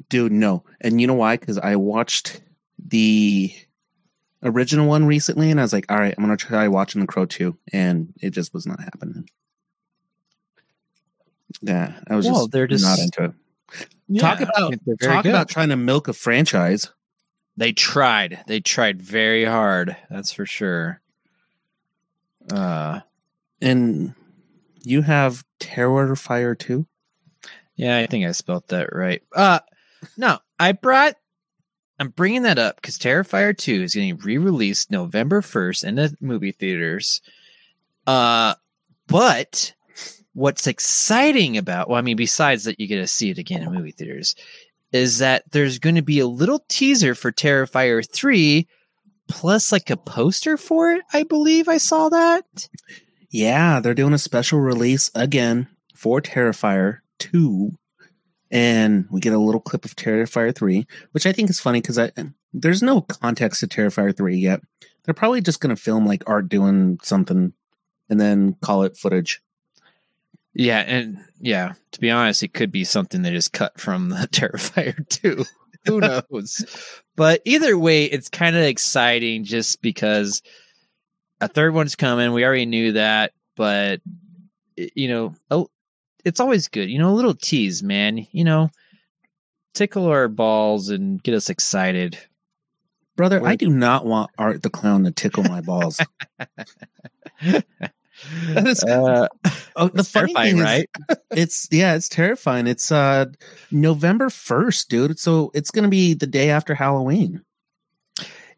Dude, no. And you know why? Because I watched the original one recently, and I was like, all right, I'm going to try watching The Crow 2, and it just was not happening. Yeah, I was just not into it. Yeah, talk about trying to milk a franchise. They tried very hard. That's for sure. And you have Terrifier 2? Yeah, I think I spelled that right. No, I'm bringing that up because Terrifier 2 is getting re-released November 1st in the movie theaters. But what's exciting about, well, I mean, besides that you get to see it again in movie theaters, is that there's going to be a little teaser for Terrifier 3 plus like a poster for it. I believe I saw that. Yeah, they're doing a special release again for Terrifier 2. And we get a little clip of Terrifier 3, which I think is funny because there's no context to Terrifier 3 yet. They're probably just going to film like Art doing something and then call it footage. Yeah, and yeah, to be honest, it could be something they just cut from the Terrifier 2. Who knows? But either way, it's kind of exciting just because a third one's coming. We already knew that, but you know, it's always good. You know, a little tease, man. You know, tickle our balls and get us excited. Brother, I do not want Art the Clown to tickle my balls. It's terrifying, right? It's terrifying. It's November 1st, dude. So it's going to be the day after Halloween.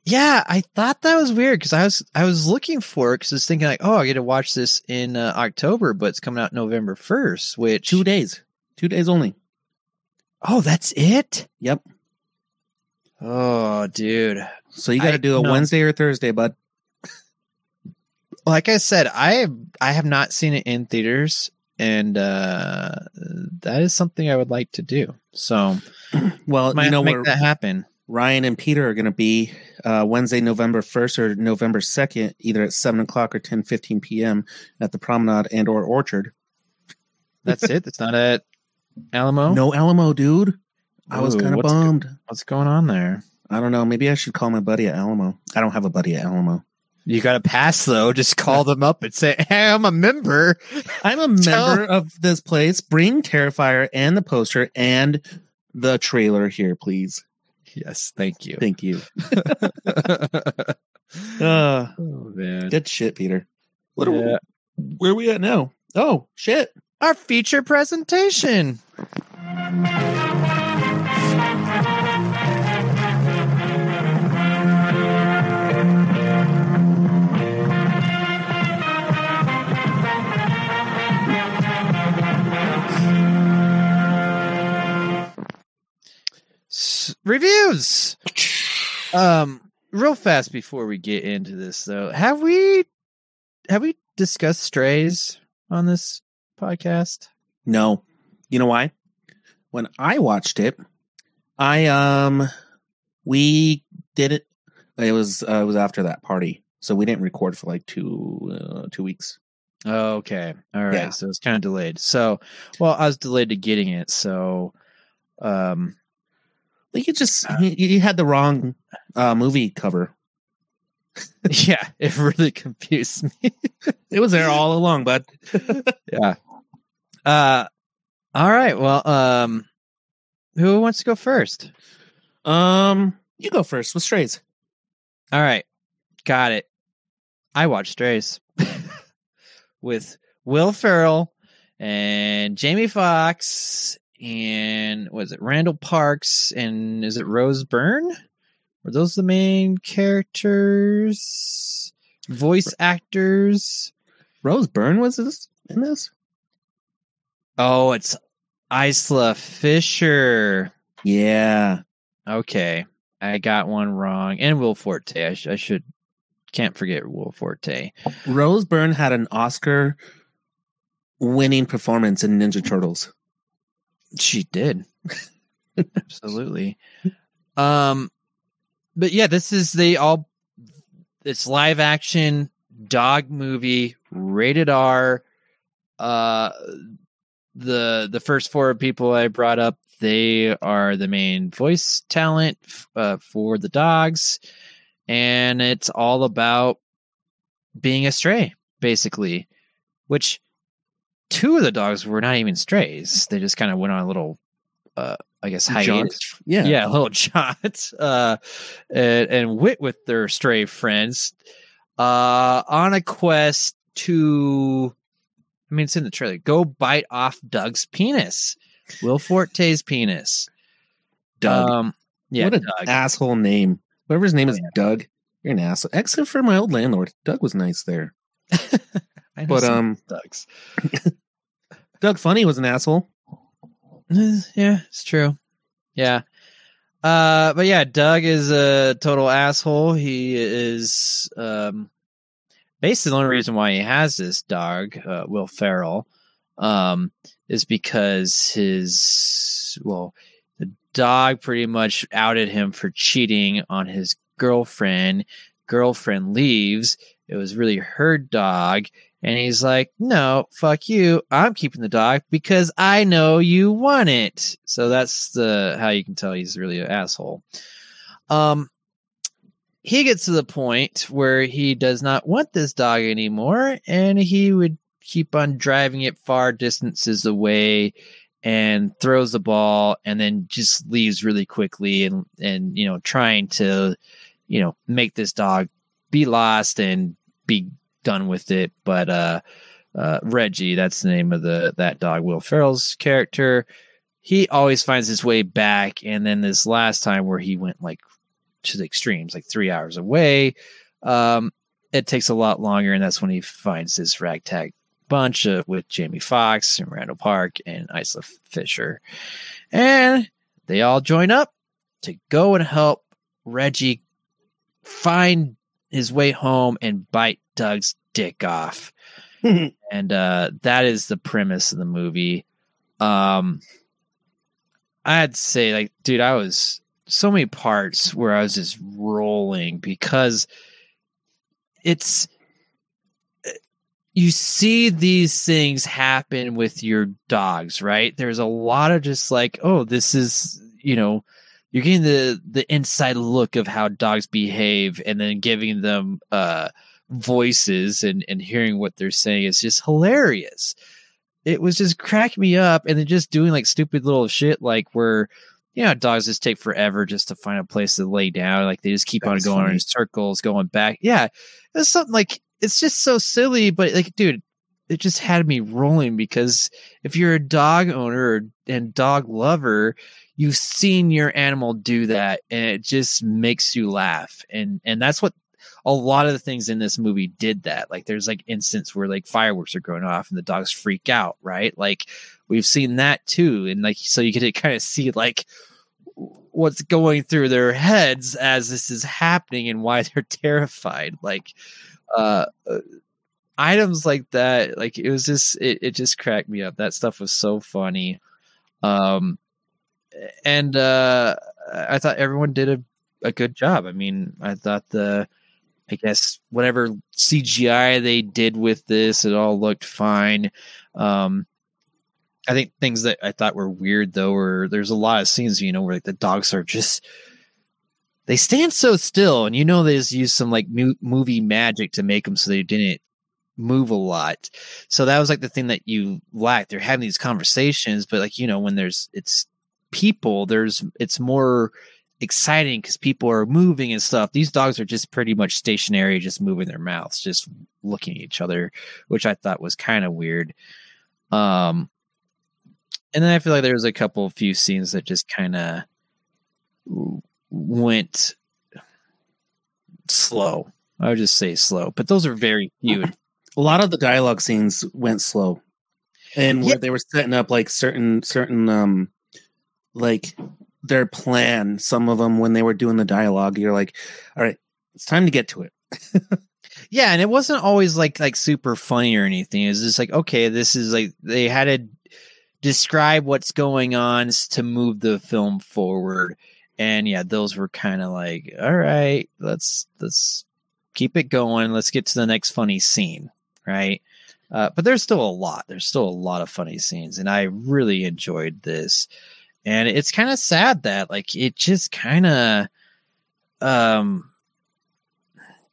Yeah, I thought that was weird because I was looking for it because I was thinking like, oh, I get to watch this in October, but it's coming out November 1st, which 2 days only. Oh, that's it. Yep. Oh, dude. So you got to do a Wednesday or Thursday, bud. Like I said, I have not seen it in theaters. And that is something I would like to do. So, well, you know, make that happen. Ryan and Peter are going to be Wednesday, November 1st or November 2nd, either at 7 o'clock or 10:15 p.m. at the Promenade and or Orchard. That's it? That's not at Alamo? No Alamo, dude. I was kind of bummed. What's going on there? I don't know. Maybe I should call my buddy at Alamo. I don't have a buddy at Alamo. You got to pass, though. Just call them up and say, hey, I'm a member. I'm a member of this place. Bring Terrifier and the poster and the trailer here, please. Yes, thank you. Thank you. Oh, man. Good shit, Peter. What are we, where are we at now? Oh, shit. Our feature presentation. Reviews. Real fast before we get into this, though, have we discussed Strays on this podcast? No. You know why? When I watched it, we did it. It was after that party, so we didn't record for like two weeks. Okay, all right. Yeah. So it's kind of delayed. So, well, I was delayed to getting it. So, you just you had the wrong movie cover. Yeah, it really confused me. It was there all along, bud. Yeah. All right. Well, who wants to go first? You go first with Strays. All right, got it. I watched Strays with Will Ferrell and Jamie Foxx. And was it Randall Parks and is it Rose Byrne? Were those the main characters? Voice actors? Rose Byrne was in this? Oh, it's Isla Fisher. Yeah. Okay. I got one wrong. And Will Forte. I can't forget Will Forte. Rose Byrne had an Oscar winning performance in Ninja Turtles. She did. Absolutely. But yeah, it's live action dog movie, rated R. The first four people I brought up, they are the main voice talent for the dogs. And it's all about being a stray, basically, which two of the dogs were not even strays. They just kind of went on a little, I guess, hiatus. Yeah, a little jaunt and went with their stray friends on a quest to, I mean, it's in the trailer, go bite off Doug's penis, Will Forte's penis. Doug. Yeah, what an asshole name. Whoever's name is Doug, you're an asshole. Except for my old landlord. Doug was nice there. But Doug's Doug Funny was an asshole. Yeah, it's true. Yeah, but yeah, Doug is a total asshole. He is basically the only reason why he has this dog, Will Ferrell, is because the dog pretty much outed him for cheating on his girlfriend. Girlfriend leaves. It was really her dog. And he's like, no, fuck you. I'm keeping the dog because I know you want it. So that's how you can tell he's really an asshole. He gets to the point where he does not want this dog anymore. And he would keep on driving it far distances away and throws the ball and then just leaves really quickly and you know, trying to, you know, make this dog be lost and be done with it. But Reggie, that's the name of that dog, Will Ferrell's character, he always finds his way back. And then this last time where he went like to the extremes, like 3 hours away, it takes a lot longer. And that's when he finds this ragtag bunch with Jamie Foxx and Randall Park and Isla Fisher. And they all join up to go and help Reggie find his way home and bite Doug's dick off. And that is the premise of the movie. I'd say, like, dude, I was so many parts where I was just rolling because it's, you see these things happen with your dogs, right? There's a lot of just like, oh, this is, you know, you're getting the inside look of how dogs behave, and then giving them voices and hearing what they're saying is just hilarious. It was just cracking me up. And then just doing like stupid little shit, like where, you know, dogs just take forever just to find a place to lay down. Like they just keep on going in circles, going back. Yeah. It's something like, it's just so silly, but like, dude, it just had me rolling because if you're a dog owner and dog lover, you've seen your animal do that, and it just makes you laugh. And that's what a lot of the things in this movie did that. Like there's like instance where like fireworks are going off and the dogs freak out, right? Like we've seen that too. And like, so you get to kind of see like what's going through their heads as this is happening and why they're terrified. Like, items like that, like it was just it just cracked me up. That stuff was so funny, and I thought everyone did a good job. I mean, I thought I guess whatever CGI they did with this, it all looked fine. I think things that I thought were weird though, or there's a lot of scenes, you know, where like the dogs are just, they stand so still, and you know they just used some like movie magic to make them so they didn't move a lot. So that was like the thing that you lacked. They're having these conversations, but like, you know, when it's people, it's more exciting because people are moving and stuff. These dogs are just pretty much stationary, just moving their mouths, just looking at each other, which I thought was kind of weird. And then I feel like there was a few scenes that just kind of went slow. I would just say slow, but those are very few. A lot of the dialogue scenes went slow, and where they were setting up like certain like their plan. Some of them, when they were doing the dialogue, you're like, all right, it's time to get to it. Yeah. And it wasn't always like super funny or anything. It was just like, okay, this is like, they had to describe what's going on to move the film forward. And yeah, those were kind of like, all right, let's keep it going. Let's get to the next funny scene, right? But there's still a lot. There's still a lot of funny scenes, and I really enjoyed this. And it's kind of sad that like it just kind of,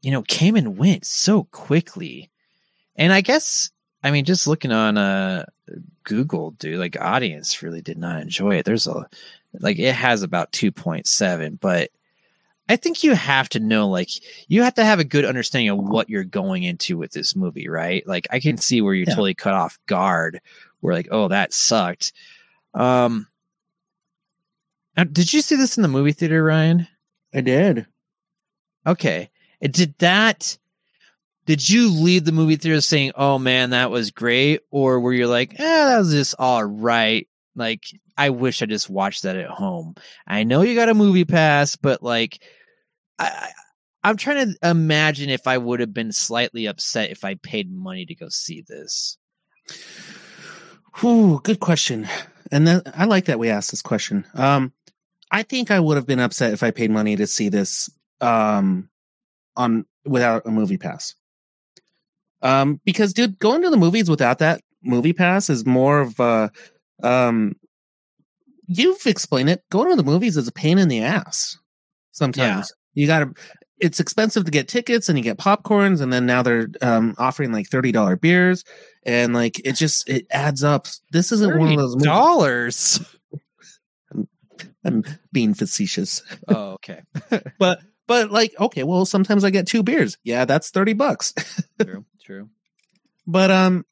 you know, came and went so quickly. And I guess, I mean, just looking on Google, dude, like audience really did not enjoy it. Like it has about 2.7, but I think you have to know, like you have to have a good understanding of what you're going into with this movie, right? Like I can see where you're totally cut off guard, where like, oh, that sucked. Did you see this in the movie theater, Ryan? I did. Okay. Did you leave the movie theater saying, oh man, that was great? Or were you like, that was just all right. Like, I wish I just watched that at home. I know you got a movie pass, but like, I'm trying to imagine if I would have been slightly upset if I paid money to go see this. Ooh, good question. And I like that we asked this question. I think I would have been upset if I paid money to see this without a movie pass. Because, dude, going to the movies without that movie pass is more of a... you've explained it. Going to the movies is a pain in the ass. Sometimes you gotta, it's expensive to get tickets, and you get popcorns, and then now they're offering like $30 beers, and like it adds up. This isn't one of those dollars. I'm being facetious. Oh, okay. but like, okay, well, sometimes I get two beers. Yeah, that's $30. True. But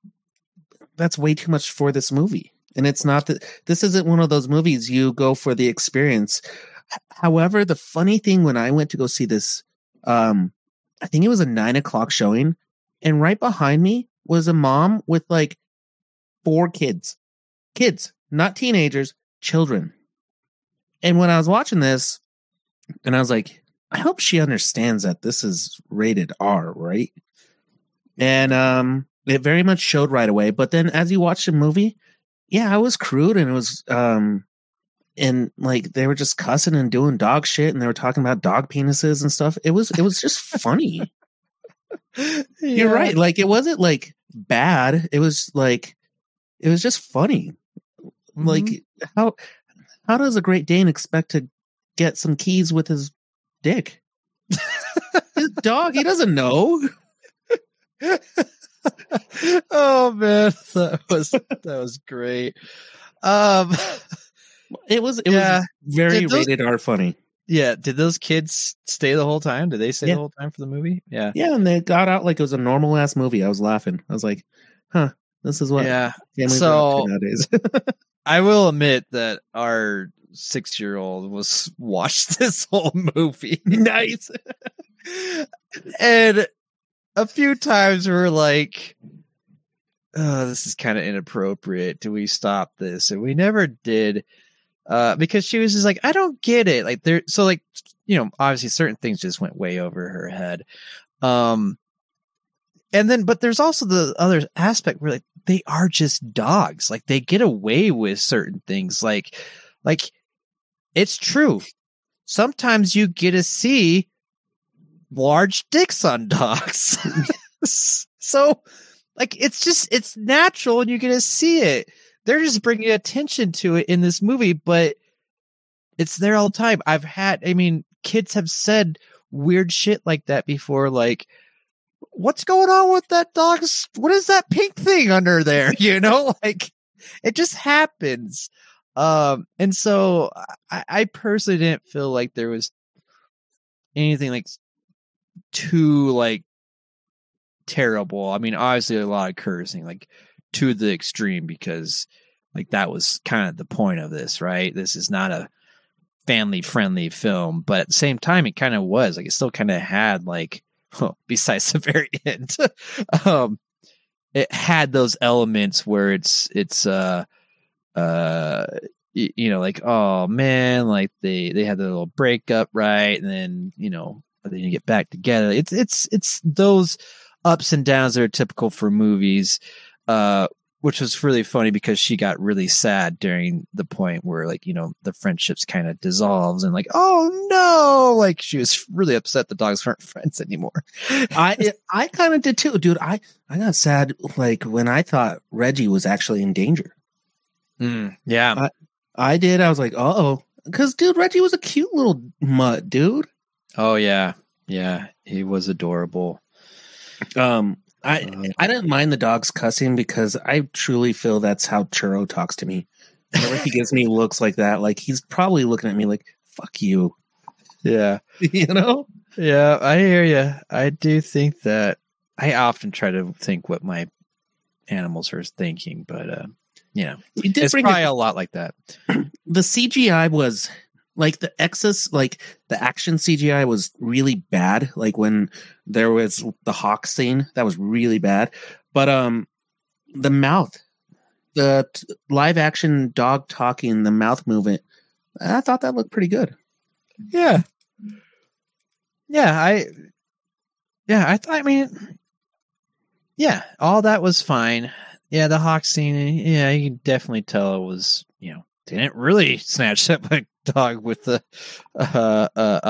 that's way too much for this movie. And it's not that this isn't one of those movies you go for the experience. However, the funny thing when I went to go see this, I think it was a 9:00 showing, and right behind me was a mom with like four kids, not teenagers, children. And when I was watching this, and I was like, I hope she understands that this is rated R, right? And It very much showed right away. But then as you watch the movie, yeah, it was crude, and it was and like they were just cussing and doing dog shit, and they were talking about dog penises and stuff. It was just funny. Yeah. You're right. Like it wasn't like bad. It was just funny. Mm-hmm. Like how does a Great Dane expect to get some keys with his dick? His dog, he doesn't know. Oh man, that was great. It was very rated R funny. Yeah. Did those kids stay the whole time? Did they stay the whole time for the movie? Yeah. Yeah, and they got out like it was a normal ass movie. I was laughing. I was like, huh, this is what families are nowadays. I will admit that our 6-year-old watched this whole movie. Nice. And a few times we were like, oh, this is kind of inappropriate. Do we stop this? And we never did. Because she was just like, I don't get it. Like there, so like, you know, obviously certain things just went way over her head. And then, but there's also the other aspect where like they are just dogs. Like they get away with certain things. Like it's true. Sometimes you get to see large dicks on dogs. So like, it's natural and you're going to see it. They're just bringing attention to it in this movie, but it's there all the time. Kids have said weird shit like that before. Like, what's going on with that dog's? What is that pink thing under there? You know, like it just happens. And so I personally didn't feel like there was anything like too like terrible. I mean, obviously a lot of cursing, like, to the extreme, because like that was kind of the point of this, right? This is not a family friendly film, but at the same time it kind of was. Like it still kind of had like, well, besides the very end, it had those elements where it's you know, like, oh man, like they had their little breakup, right? And then, you know, they didn't get back together. It's those ups and downs that are typical for movies. Which was really funny because she got really sad during the point where, like, you know, the friendships kind of dissolves and like, oh no, like she was really upset the dogs weren't friends anymore. I kind of did too, dude. I got sad like when I thought Reggie was actually in danger. Yeah, I did. I was like, oh, because dude, Reggie was a cute little mutt, dude. Oh yeah, yeah, he was adorable. I didn't mind the dogs cussing because I truly feel that's how Churro talks to me. Whenever he gives me looks like that, like he's probably looking at me like, fuck you. Yeah. You know? Yeah, I hear you. I do think that I often try to think what my animals are thinking, but, you know, it's probably a lot like that. The CGI was like the excess, like the action CGI was really bad. Like when there was the hawk scene, that was really bad. But the mouth, the live action dog talking, the mouth movement, I thought that looked pretty good. Yeah. All that was fine. Yeah. The hawk scene. Yeah. You can definitely tell it was, you know, they didn't really snatch that like dog with a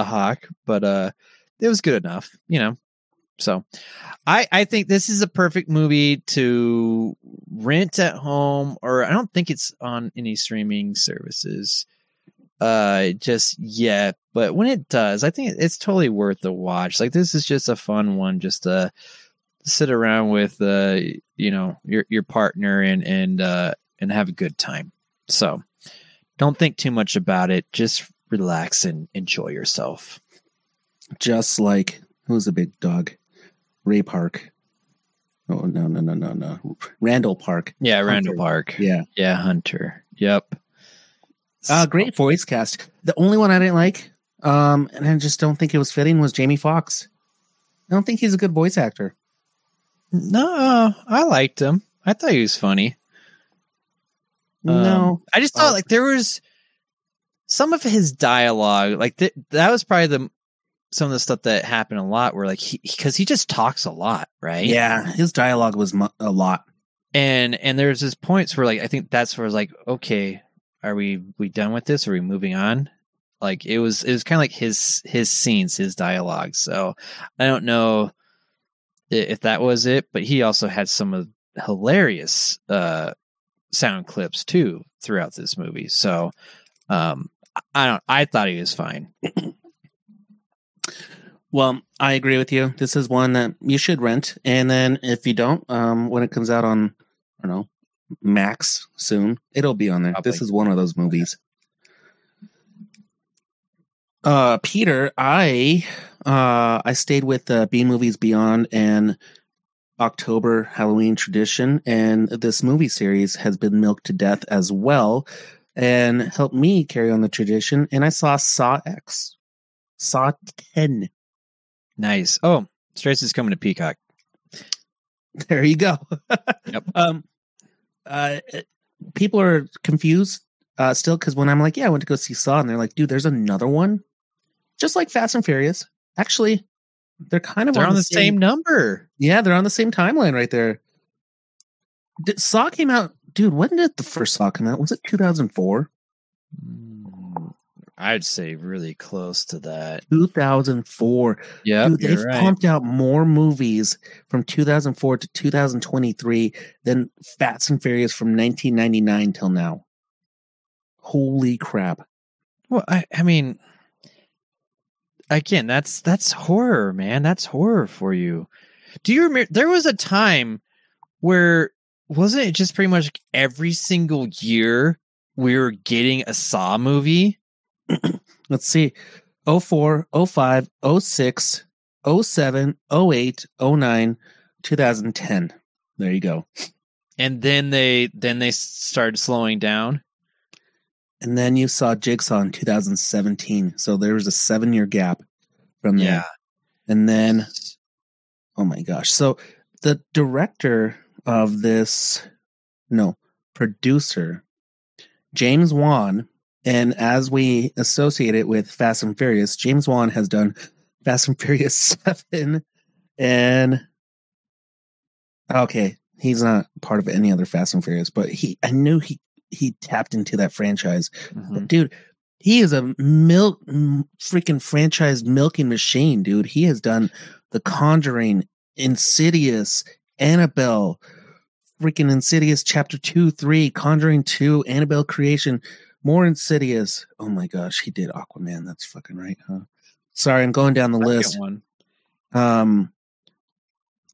hawk, but it was good enough, you know. So I think this is a perfect movie to rent at home, or I don't think it's on any streaming services just yet, but when it does, I think it's totally worth a watch. Like this is just a fun one just to sit around with you know, your partner and have a good time. So don't think too much about it. Just relax and enjoy yourself. Just like, who's a big dog? Ray Park. Oh, no. Randall Park. Yeah, Hunter. Randall Park. Yeah, Hunter. Yep. Great voice cast. The only one I didn't like, and I just don't think it was fitting, was Jamie Foxx. I don't think he's a good voice actor. No, I liked him. I thought he was funny. No, I just thought like there was some of his dialogue, like that was probably the some of the stuff that happened a lot where, like, because he just talks a lot, right? Yeah, his dialogue was a lot. And there's this points where, like, I think that's where it's like, okay, are we done with this? Are we moving on? Like, it was kind of like his scenes, his dialogue. So I don't know if that was it, but he also had some of hilarious sound clips too throughout this movie. So I thought he was fine. Well, I agree with you. This is one that you should rent. And then if you don't, when it comes out on, I don't know, Max soon, it'll be on there. Probably. This is one of those movies. Peter, I stayed with B-Movies Beyond and October Halloween Tradition, and this movie series has been milked to death as well and helped me carry on the tradition. And I saw Saw X. Saw 10. Nice. Oh, Strace is coming to Peacock. There you go. Yep. People are confused still because when I'm like, yeah, I went to go see Saw, and they're like, dude, there's another one? Just like Fast and Furious. Actually, they're on the same number. Yeah, they're on the same timeline right there. Saw came out, dude, when did the first Saw come out? Was it 2004? I'd say really close to that. 2004. Yeah, they've right. pumped out more movies from 2004 to 2023 than Fast and Furious from 1999 till now. Holy crap. Well, I mean, again, that's horror, man. That's horror for you. Do you remember there was a time where wasn't it just pretty much every single year we were getting a Saw movie? Let's see. 04, 05, 06, 07, 08, 09, 2010. There you go. And then they started slowing down. And then you saw Jigsaw in 2017. So there was a 7-year gap from there. Yeah. And then, oh my gosh. So the director of this, no, producer, James Wan, and as we associate it with Fast and Furious, James Wan has done Fast and Furious 7. And, okay, he's not part of any other Fast and Furious, but I knew he tapped into that franchise. Mm-hmm. But dude, he is a freaking franchise milking machine, dude. He has done The Conjuring, Insidious, Annabelle, freaking Insidious Chapter 2, 3, Conjuring 2, Annabelle Creation, more Insidious. Oh my gosh, he did Aquaman. That's fucking right, huh? Sorry, I'm going down the list. One.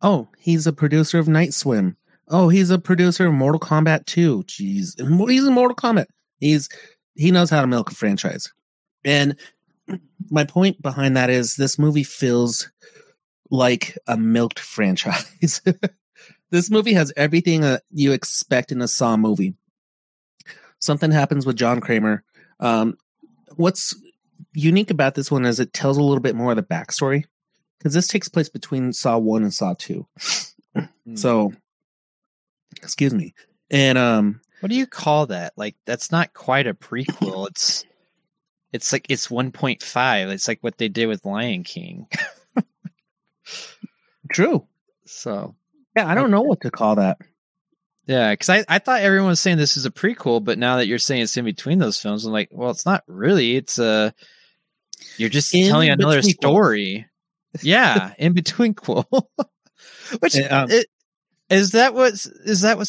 Oh, he's a producer of Night Swim. Oh, he's a producer of Mortal Kombat 2. Jeez. He's in Mortal Kombat. He knows how to milk a franchise. And my point behind that is this movie feels like a milked franchise. This movie has everything you expect in a Saw movie. Something happens with John Kramer. What's unique about this one is it tells a little bit more of the backstory, because this takes place between Saw 1 and Saw 2. So, excuse me. And what do you call that? Like, that's not quite a prequel. It's like it's 1.5. It's like what they did with Lion King. True. So, yeah, I don't know what to call that. Yeah, because I thought everyone was saying this is a prequel, but now that you're saying it's in between those films, I'm like, well, it's not really. It's you're just telling another story. Yeah, in between quote. Which is that what's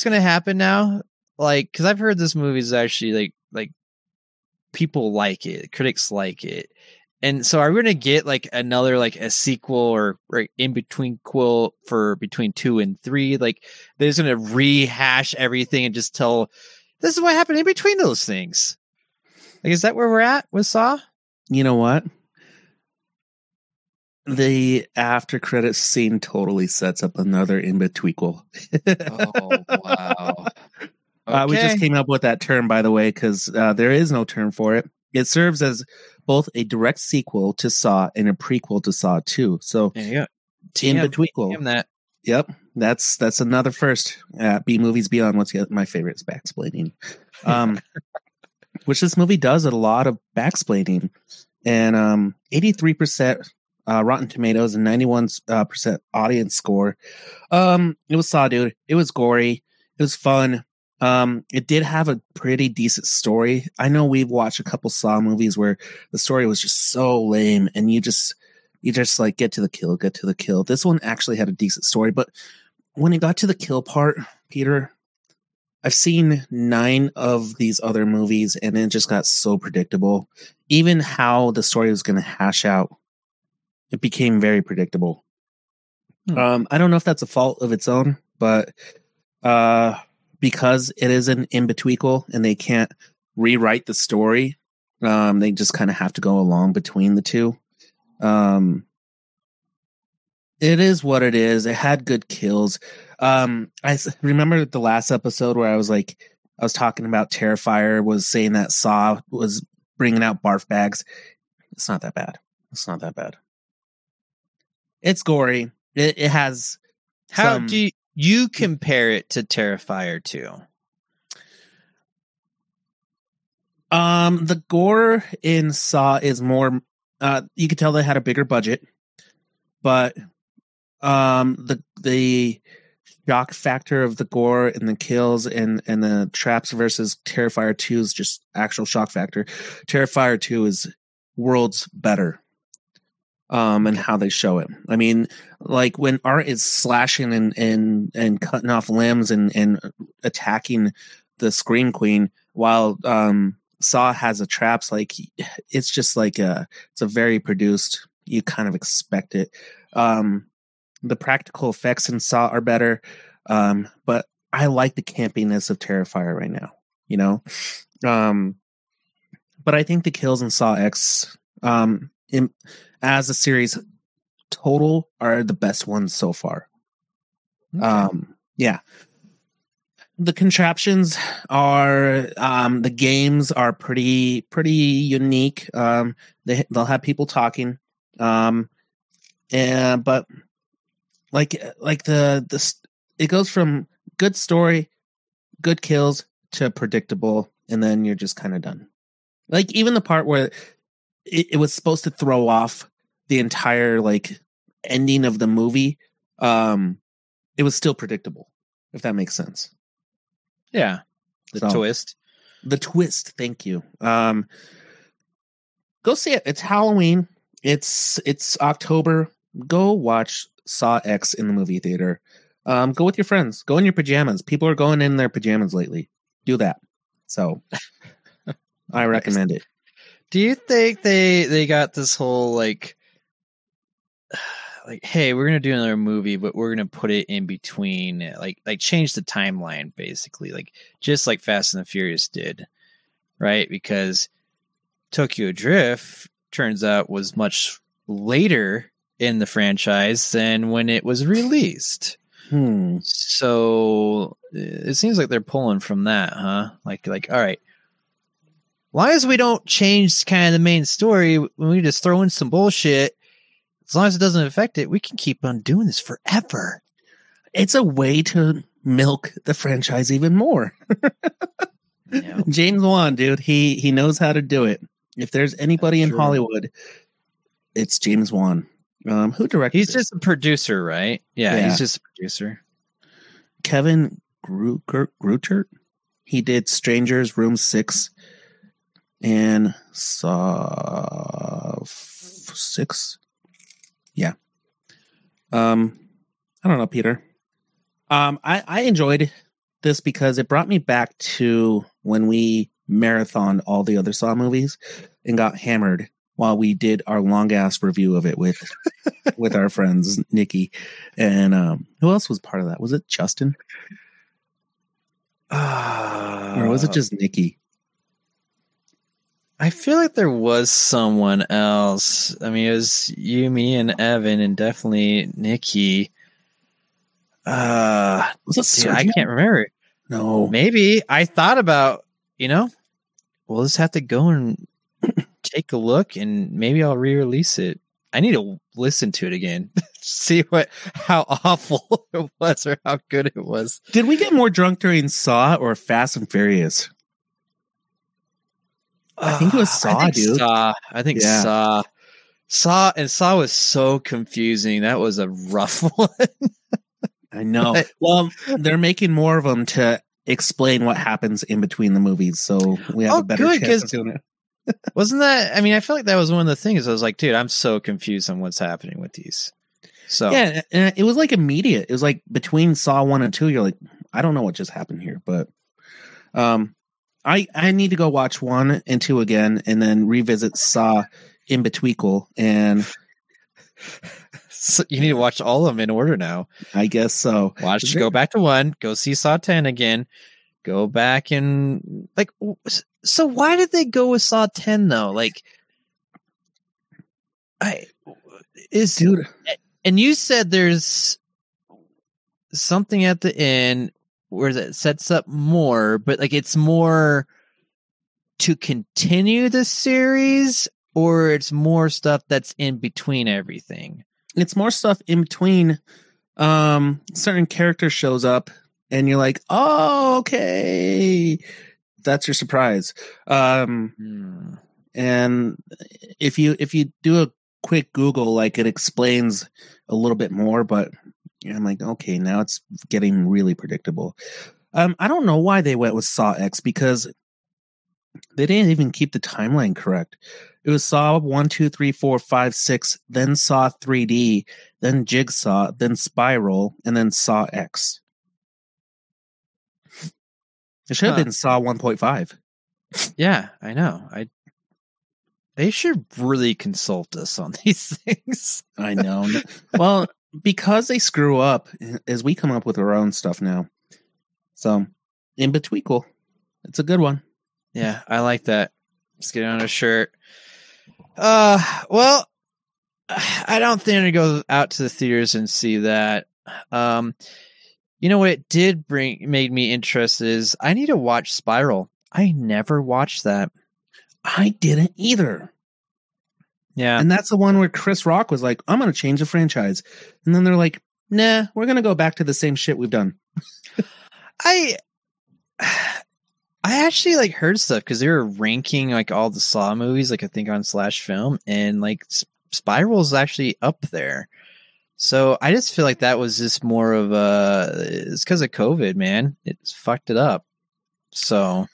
going to happen now? Like, because I've heard this movie is actually like people like it, critics like it, and so are we going to get like another like a sequel or in between quill for between 2 and 3? Like, they're just going to rehash everything and just tell this is what happened in between those things. Like, is that where we're at with Saw? You know what? The after credits scene totally sets up another in between quill. Oh wow! Okay. We just came up with that term, by the way, because there is no term for it. It serves as both a direct sequel to Saw and a prequel to Saw 2. So yeah, in between that. Yep. That's another first at B Movies Beyond. Once again, my favorite is backsplaining. Which this movie does a lot of backsplaining. And 83% Rotten Tomatoes, and 91% audience score. It was solid, dude. It was gory. It was fun. It did have a pretty decent story. I know we've watched a couple Saw movies where the story was just so lame, and you just like get to the kill. This one actually had a decent story, but when it got to the kill part, Peter, I've seen 9 of these other movies, and it just got so predictable. Even how the story was going to hash out, it became very predictable. I don't know if that's a fault of its own, but because it is an in-betweequel and they can't rewrite the story, they just kind of have to go along between the two. It is what it is. It had good kills. I remember the last episode where I was talking about Terrifier was saying that Saw was bringing out barf bags. It's not that bad. It's gory. It has. How do you compare it to Terrifier 2? The gore in Saw is more. You could tell they had a bigger budget, but the shock factor of the gore and the kills and the traps versus Terrifier 2 is just actual shock factor. Terrifier 2 is worlds better. And how they show it. I mean, like when Art is slashing and cutting off limbs and attacking the Scream Queen, while Saw has the traps. Like it's just like it's a very produced. You kind of expect it. The practical effects in Saw are better, but I like the campiness of Terrifier right now. You know, but I think the kills in Saw X. As a series total are the best ones so far. Okay. Yeah. The contraptions are, the games are pretty unique. They'll have people talking. But like it goes from good story, good kills to predictable. And then you're just kind of done. Like even the part where it was supposed to throw off the entire like ending of the movie. It was still predictable, if that makes sense. Yeah. The twist. Thank you. Go see it. It's Halloween. It's October. Go watch Saw X in the movie theater. Go with your friends, go in your pajamas. People are going in their pajamas lately. Do that. So I recommend it. Do you think they got this whole like hey, we're gonna do another movie, but we're gonna put it in between like change the timeline basically, like just like Fast and the Furious did, right? Because Tokyo Drift turns out was much later in the franchise than when it was released. So it seems like they're pulling from that, huh? Like all right. Long as we don't change kind of the main story, when we just throw in some bullshit, as long as it doesn't affect it, we can keep on doing this forever. It's a way to milk the franchise even more. Yeah. James Wan, dude, he knows how to do it. If there's anybody in Hollywood, it's James Wan. Who directed? He's just a producer, right? Yeah, he's just a producer. Kevin Grutert, he did Strangers, Room 6. And Saw 6. Yeah. I don't know, Peter. I enjoyed this because it brought me back to when we marathoned all the other Saw movies and got hammered while we did our long ass review of it with our friends Nikki and who else was part of that? Was it Justin? Or was it just Nikki? I feel like there was someone else. I mean, it was you, me, and Evan, and definitely Nikki. Was it Sergio? I can't remember. No. Maybe. I thought about, we'll just have to go and take a look, and maybe I'll re-release it. I need to listen to it again, see how awful it was or how good it was. Did we get more drunk during Saw or Fast and Furious? I think it was Saw, dude. Saw. Saw was so confusing. That was a rough one. I know. Well, they're making more of them to explain what happens in between the movies, so we have a better chance of doing it. Wasn't that? I mean, I feel like that was one of the things. I was like, dude, I'm so confused on what's happening with these. So yeah, and it was like immediate. It was like between Saw 1 and 2, you're like, I don't know what just happened here, but I need to go watch 1 and 2 again and then revisit Saw in betweequel. And so you need to watch all of them in order now. I guess so. Go back to 1, go see Saw 10 again, go back and like. So why did they go with Saw 10 though? Like, dude. And you said there's something at the end where that sets up more, but like it's more to continue the series, or it's more stuff that's in between everything. It's more stuff in between. Certain character shows up, and you're like, oh, okay. That's your surprise. And if you do a quick Google, like, it explains a little bit more, but I'm like, okay, now it's getting really predictable. I don't know why they went with Saw X, because they didn't even keep the timeline correct. It was Saw 1, 2, 3, 4, 5, 6, then Saw 3D, then Jigsaw, then Spiral, and then Saw X. It should have been Saw 1.5. Yeah, I know. They should really consult us on these things. I know. Well, because they screw up, as we come up with our own stuff now. So, in between, cool. It's a good one. Yeah, I like that. Let's get it on a shirt. Well, I don't think I'm going to go out to the theaters and see that. You know what it did made me interested is I need to watch Spiral. I never watched that. I didn't either. Yeah. And that's the one where Chris Rock was like, I'm going to change the franchise. And then they're like, nah, we're going to go back to the same shit we've done. I actually like heard stuff because they were ranking like all the Saw movies, like I think on /film, and like Spiral's actually up there. So I just feel like that was just more of a, it's because of COVID, man. It's fucked it up. So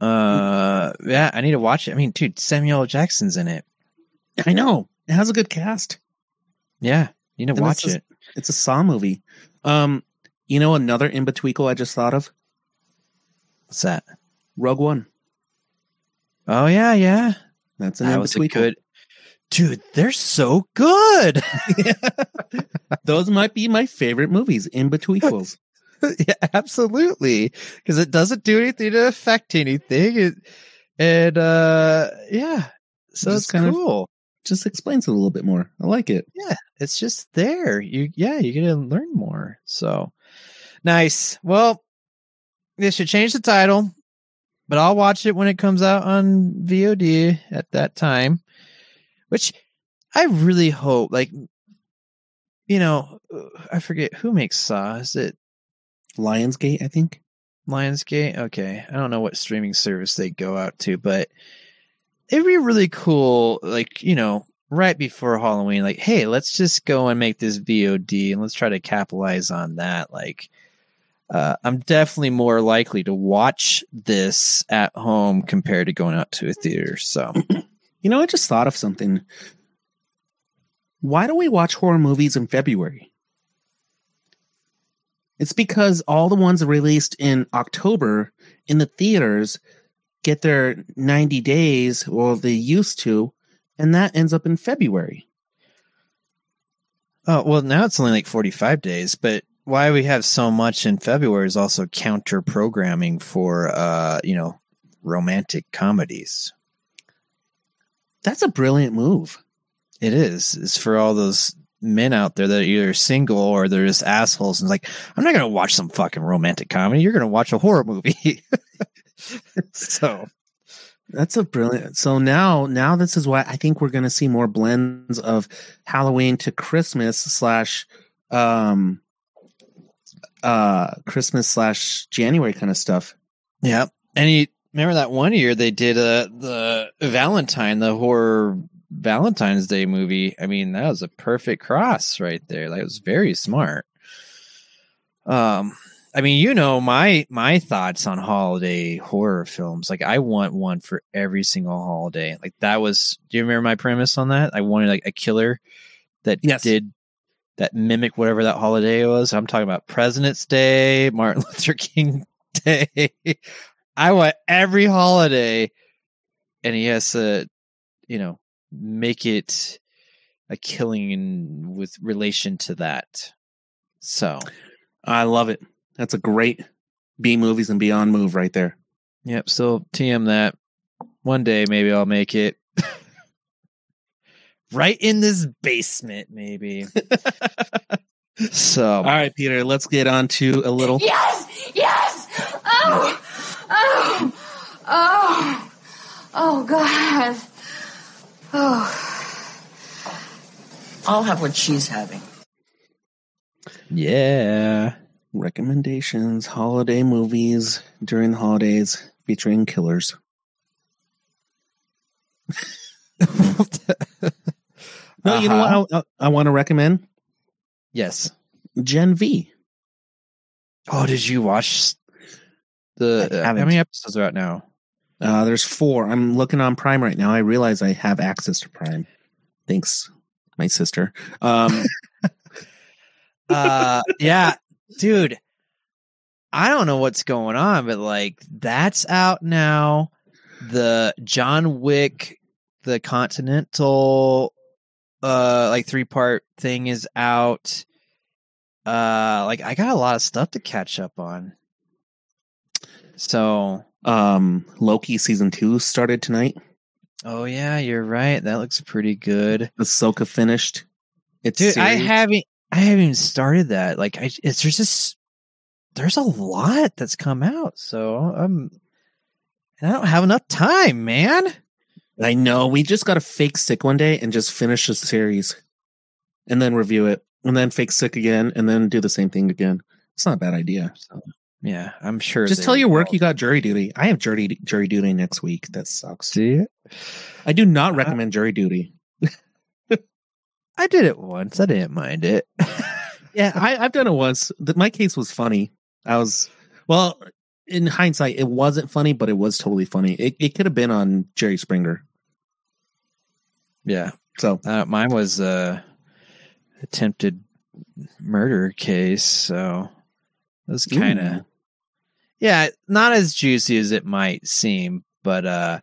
yeah, I need to watch it. I mean, dude, Samuel L. Jackson's in it. I know. It has a good cast. Yeah. You need to watch it. It's a Saw movie. You know, another in-betweequel I just thought of. What's that? Rogue One. Oh yeah. Yeah. That's an in-betweequel. Dude, they're so good. Those might be my favorite movies, in-betweequels. Yeah, absolutely, because it doesn't do anything to affect anything, yeah, so it's kind cool. Just explains it a little bit more. I like it. Yeah, it's just there. You're gonna learn more. So nice. Well, they should change the title, but I'll watch it when it comes out on VOD at that time. Which I really hope, like, you know, I forget who makes Saw. Is it Lionsgate, I think? Lionsgate? Okay. I don't know what streaming service they go out to, but it'd be really cool, like, you know, right before Halloween, like, hey, let's just go and make this VOD and let's try to capitalize on that. Like, I'm definitely more likely to watch this at home compared to going out to a theater, so... You know, I just thought of something. Why do we watch horror movies in February? It's because all the ones released in October in the theaters get their 90 days, or they used to, and that ends up in February. Oh, well, now it's only like 45 days, but why we have so much in February is also counter-programming for, you know, romantic comedies. That's a brilliant move. It is. It's for all those men out there that are either single or they're just assholes. And it's like, I'm not going to watch some fucking romantic comedy. You're going to watch a horror movie. So that's a brilliant. So now this is why I think we're going to see more blends of Halloween to Christmas / January kind of stuff. Yeah. Remember that one year they did the Valentine, the horror Valentine's Day movie. I mean, that was a perfect cross right there. That was very smart. I mean, you know, my thoughts on holiday horror films. Like, I want one for every single holiday. Like, that was, do you remember my premise on that? I wanted like a killer that did that mimic whatever that holiday was. I'm talking about President's Day, Martin Luther King Day. I want every holiday, and he has to, you know, make it a killing in, with relation to that. So I love it. That's a great B-Movies and Beyond move right there. Yep, still TM that. One day, maybe I'll make it. Right in this basement, maybe. So, all right, Peter, let's get on to a little... Yes! Yes! Oh! Oh! Oh! Oh, God. Oh. I'll have what she's having. Yeah. Recommendations, holiday movies during the holidays featuring killers. No, you know what I want to recommend? Yes. Gen V. Oh, did you watch the... How many episodes are out now? There's 4. I'm looking on Prime right now. I realize I have access to Prime. Thanks, my sister. Yeah. Dude, I don't know what's going on, but like that's out now. The John Wick, the Continental, like 3-part thing is out. Like I got a lot of stuff to catch up on. So, Loki season 2 started tonight. Oh yeah, you're right. That looks pretty good. Ahsoka finished. It's dude, series. I haven't even started that. Like, there's a lot that's come out. So I don't have enough time, man. I know. We just got to fake sick one day and just finish the series and then review it and then fake sick again and then do the same thing again. It's not a bad idea. So, yeah, I'm sure. Just tell your work you got jury duty. I have jury duty next week. That sucks. See? I do not recommend jury duty. I did it once. I didn't mind it. Yeah, I've done it once. My case was funny. In hindsight, it wasn't funny, but it was totally funny. It could have been on Jerry Springer. Yeah. So mine was attempted murder case. So it was kind of, not as juicy as it might seem, but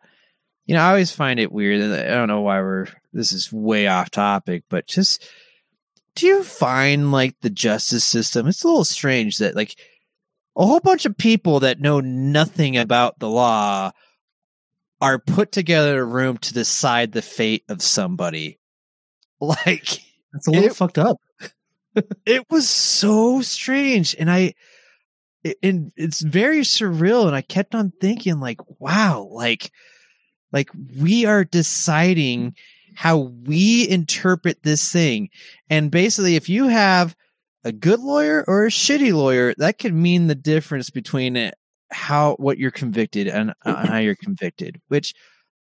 you know, I always find it weird. I don't know why this is way off topic, but just do you find like the justice system? It's a little strange that like a whole bunch of people that know nothing about the law are put together in a room to decide the fate of somebody. Like that's a little fucked up. It was so strange. And it's very surreal. And I kept on thinking like, wow, like we are deciding how we interpret this thing. And basically, if you have a good lawyer or a shitty lawyer, that could mean the difference between what you're convicted and how you're convicted, which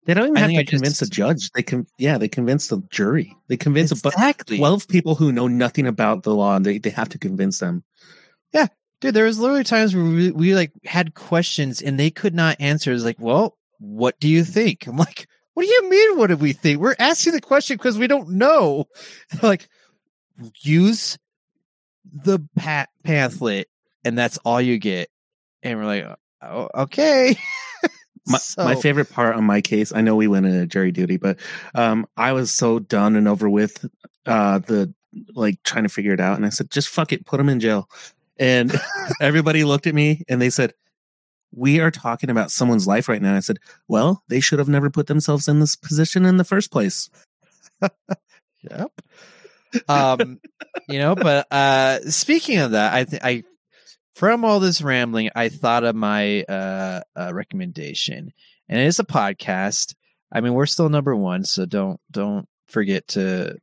they don't even have to convince a judge. They convince the jury. They convince exactly. 12 people who know nothing about the law, and they have to convince them. Yeah. Dude, there was literally times where we like had questions and they could not answer. It's like, well, what do you think? I'm like, what do you mean? What do we think? We're asking the question because we don't know. Like, use the pamphlet, and that's all you get. And we're like, oh, okay. My favorite part on my case, I know we went into jury duty, but I was so done and over with trying to figure it out. And I said, just fuck it, put them in jail. And everybody looked at me and they said, we are talking about someone's life right now. I said, well, they should have never put themselves in this position in the first place. Yep. You know, but speaking of that, I from all this rambling, I thought of my recommendation, and it is a podcast. I mean, we're still number one, so don't forget to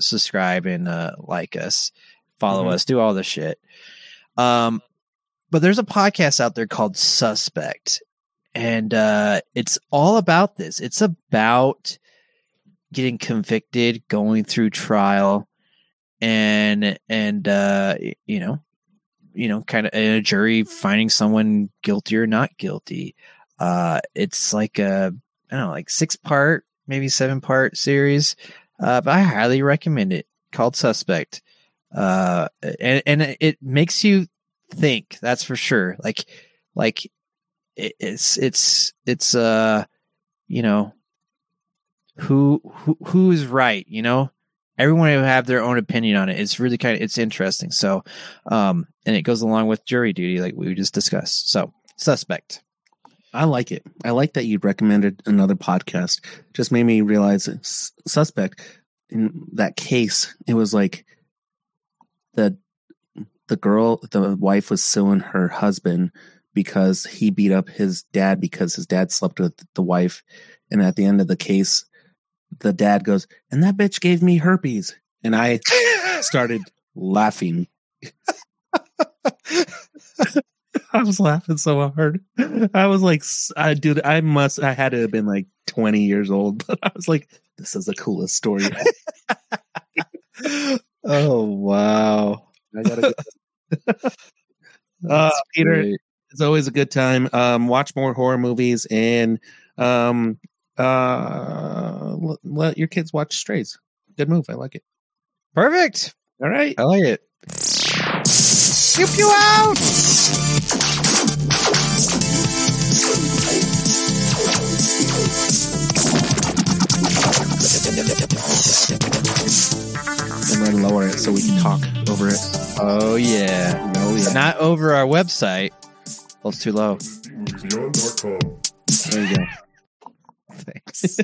subscribe and like us, follow us, do all the shit. But there's a podcast out there called Suspect, and it's all about this. It's about getting convicted, going through trial, and kind of a jury finding someone guilty or not guilty. It's like a, I don't know, like 6-part, maybe 7-part series. But I highly recommend it, called Suspect. And it makes you think, that's for sure. Like it's who is right, everyone will have their own opinion on it. It's really it's interesting. So, and it goes along with jury duty, like we just discussed. So, Suspect. I like it. I like that you recommended another podcast. Just made me realize Suspect, in that case, it was like the girl, the wife was suing her husband because he beat up his dad because his dad slept with the wife. And at the end of the case, the dad goes, and that bitch gave me herpes. And I started laughing. I was laughing so hard. I was like, I had to have been like 20 years old, but I was like, this is the coolest story. Oh, wow. I gotta go. Peter, great. It's always a good time. Watch more horror movies and let your kids watch Strays. Good move. I like it. Perfect. All right. I like it. Pew pew out. And then lower it so we can talk over it. Oh yeah. Oh yeah. Not over our website. Well, it's too low. There you go. Thanks.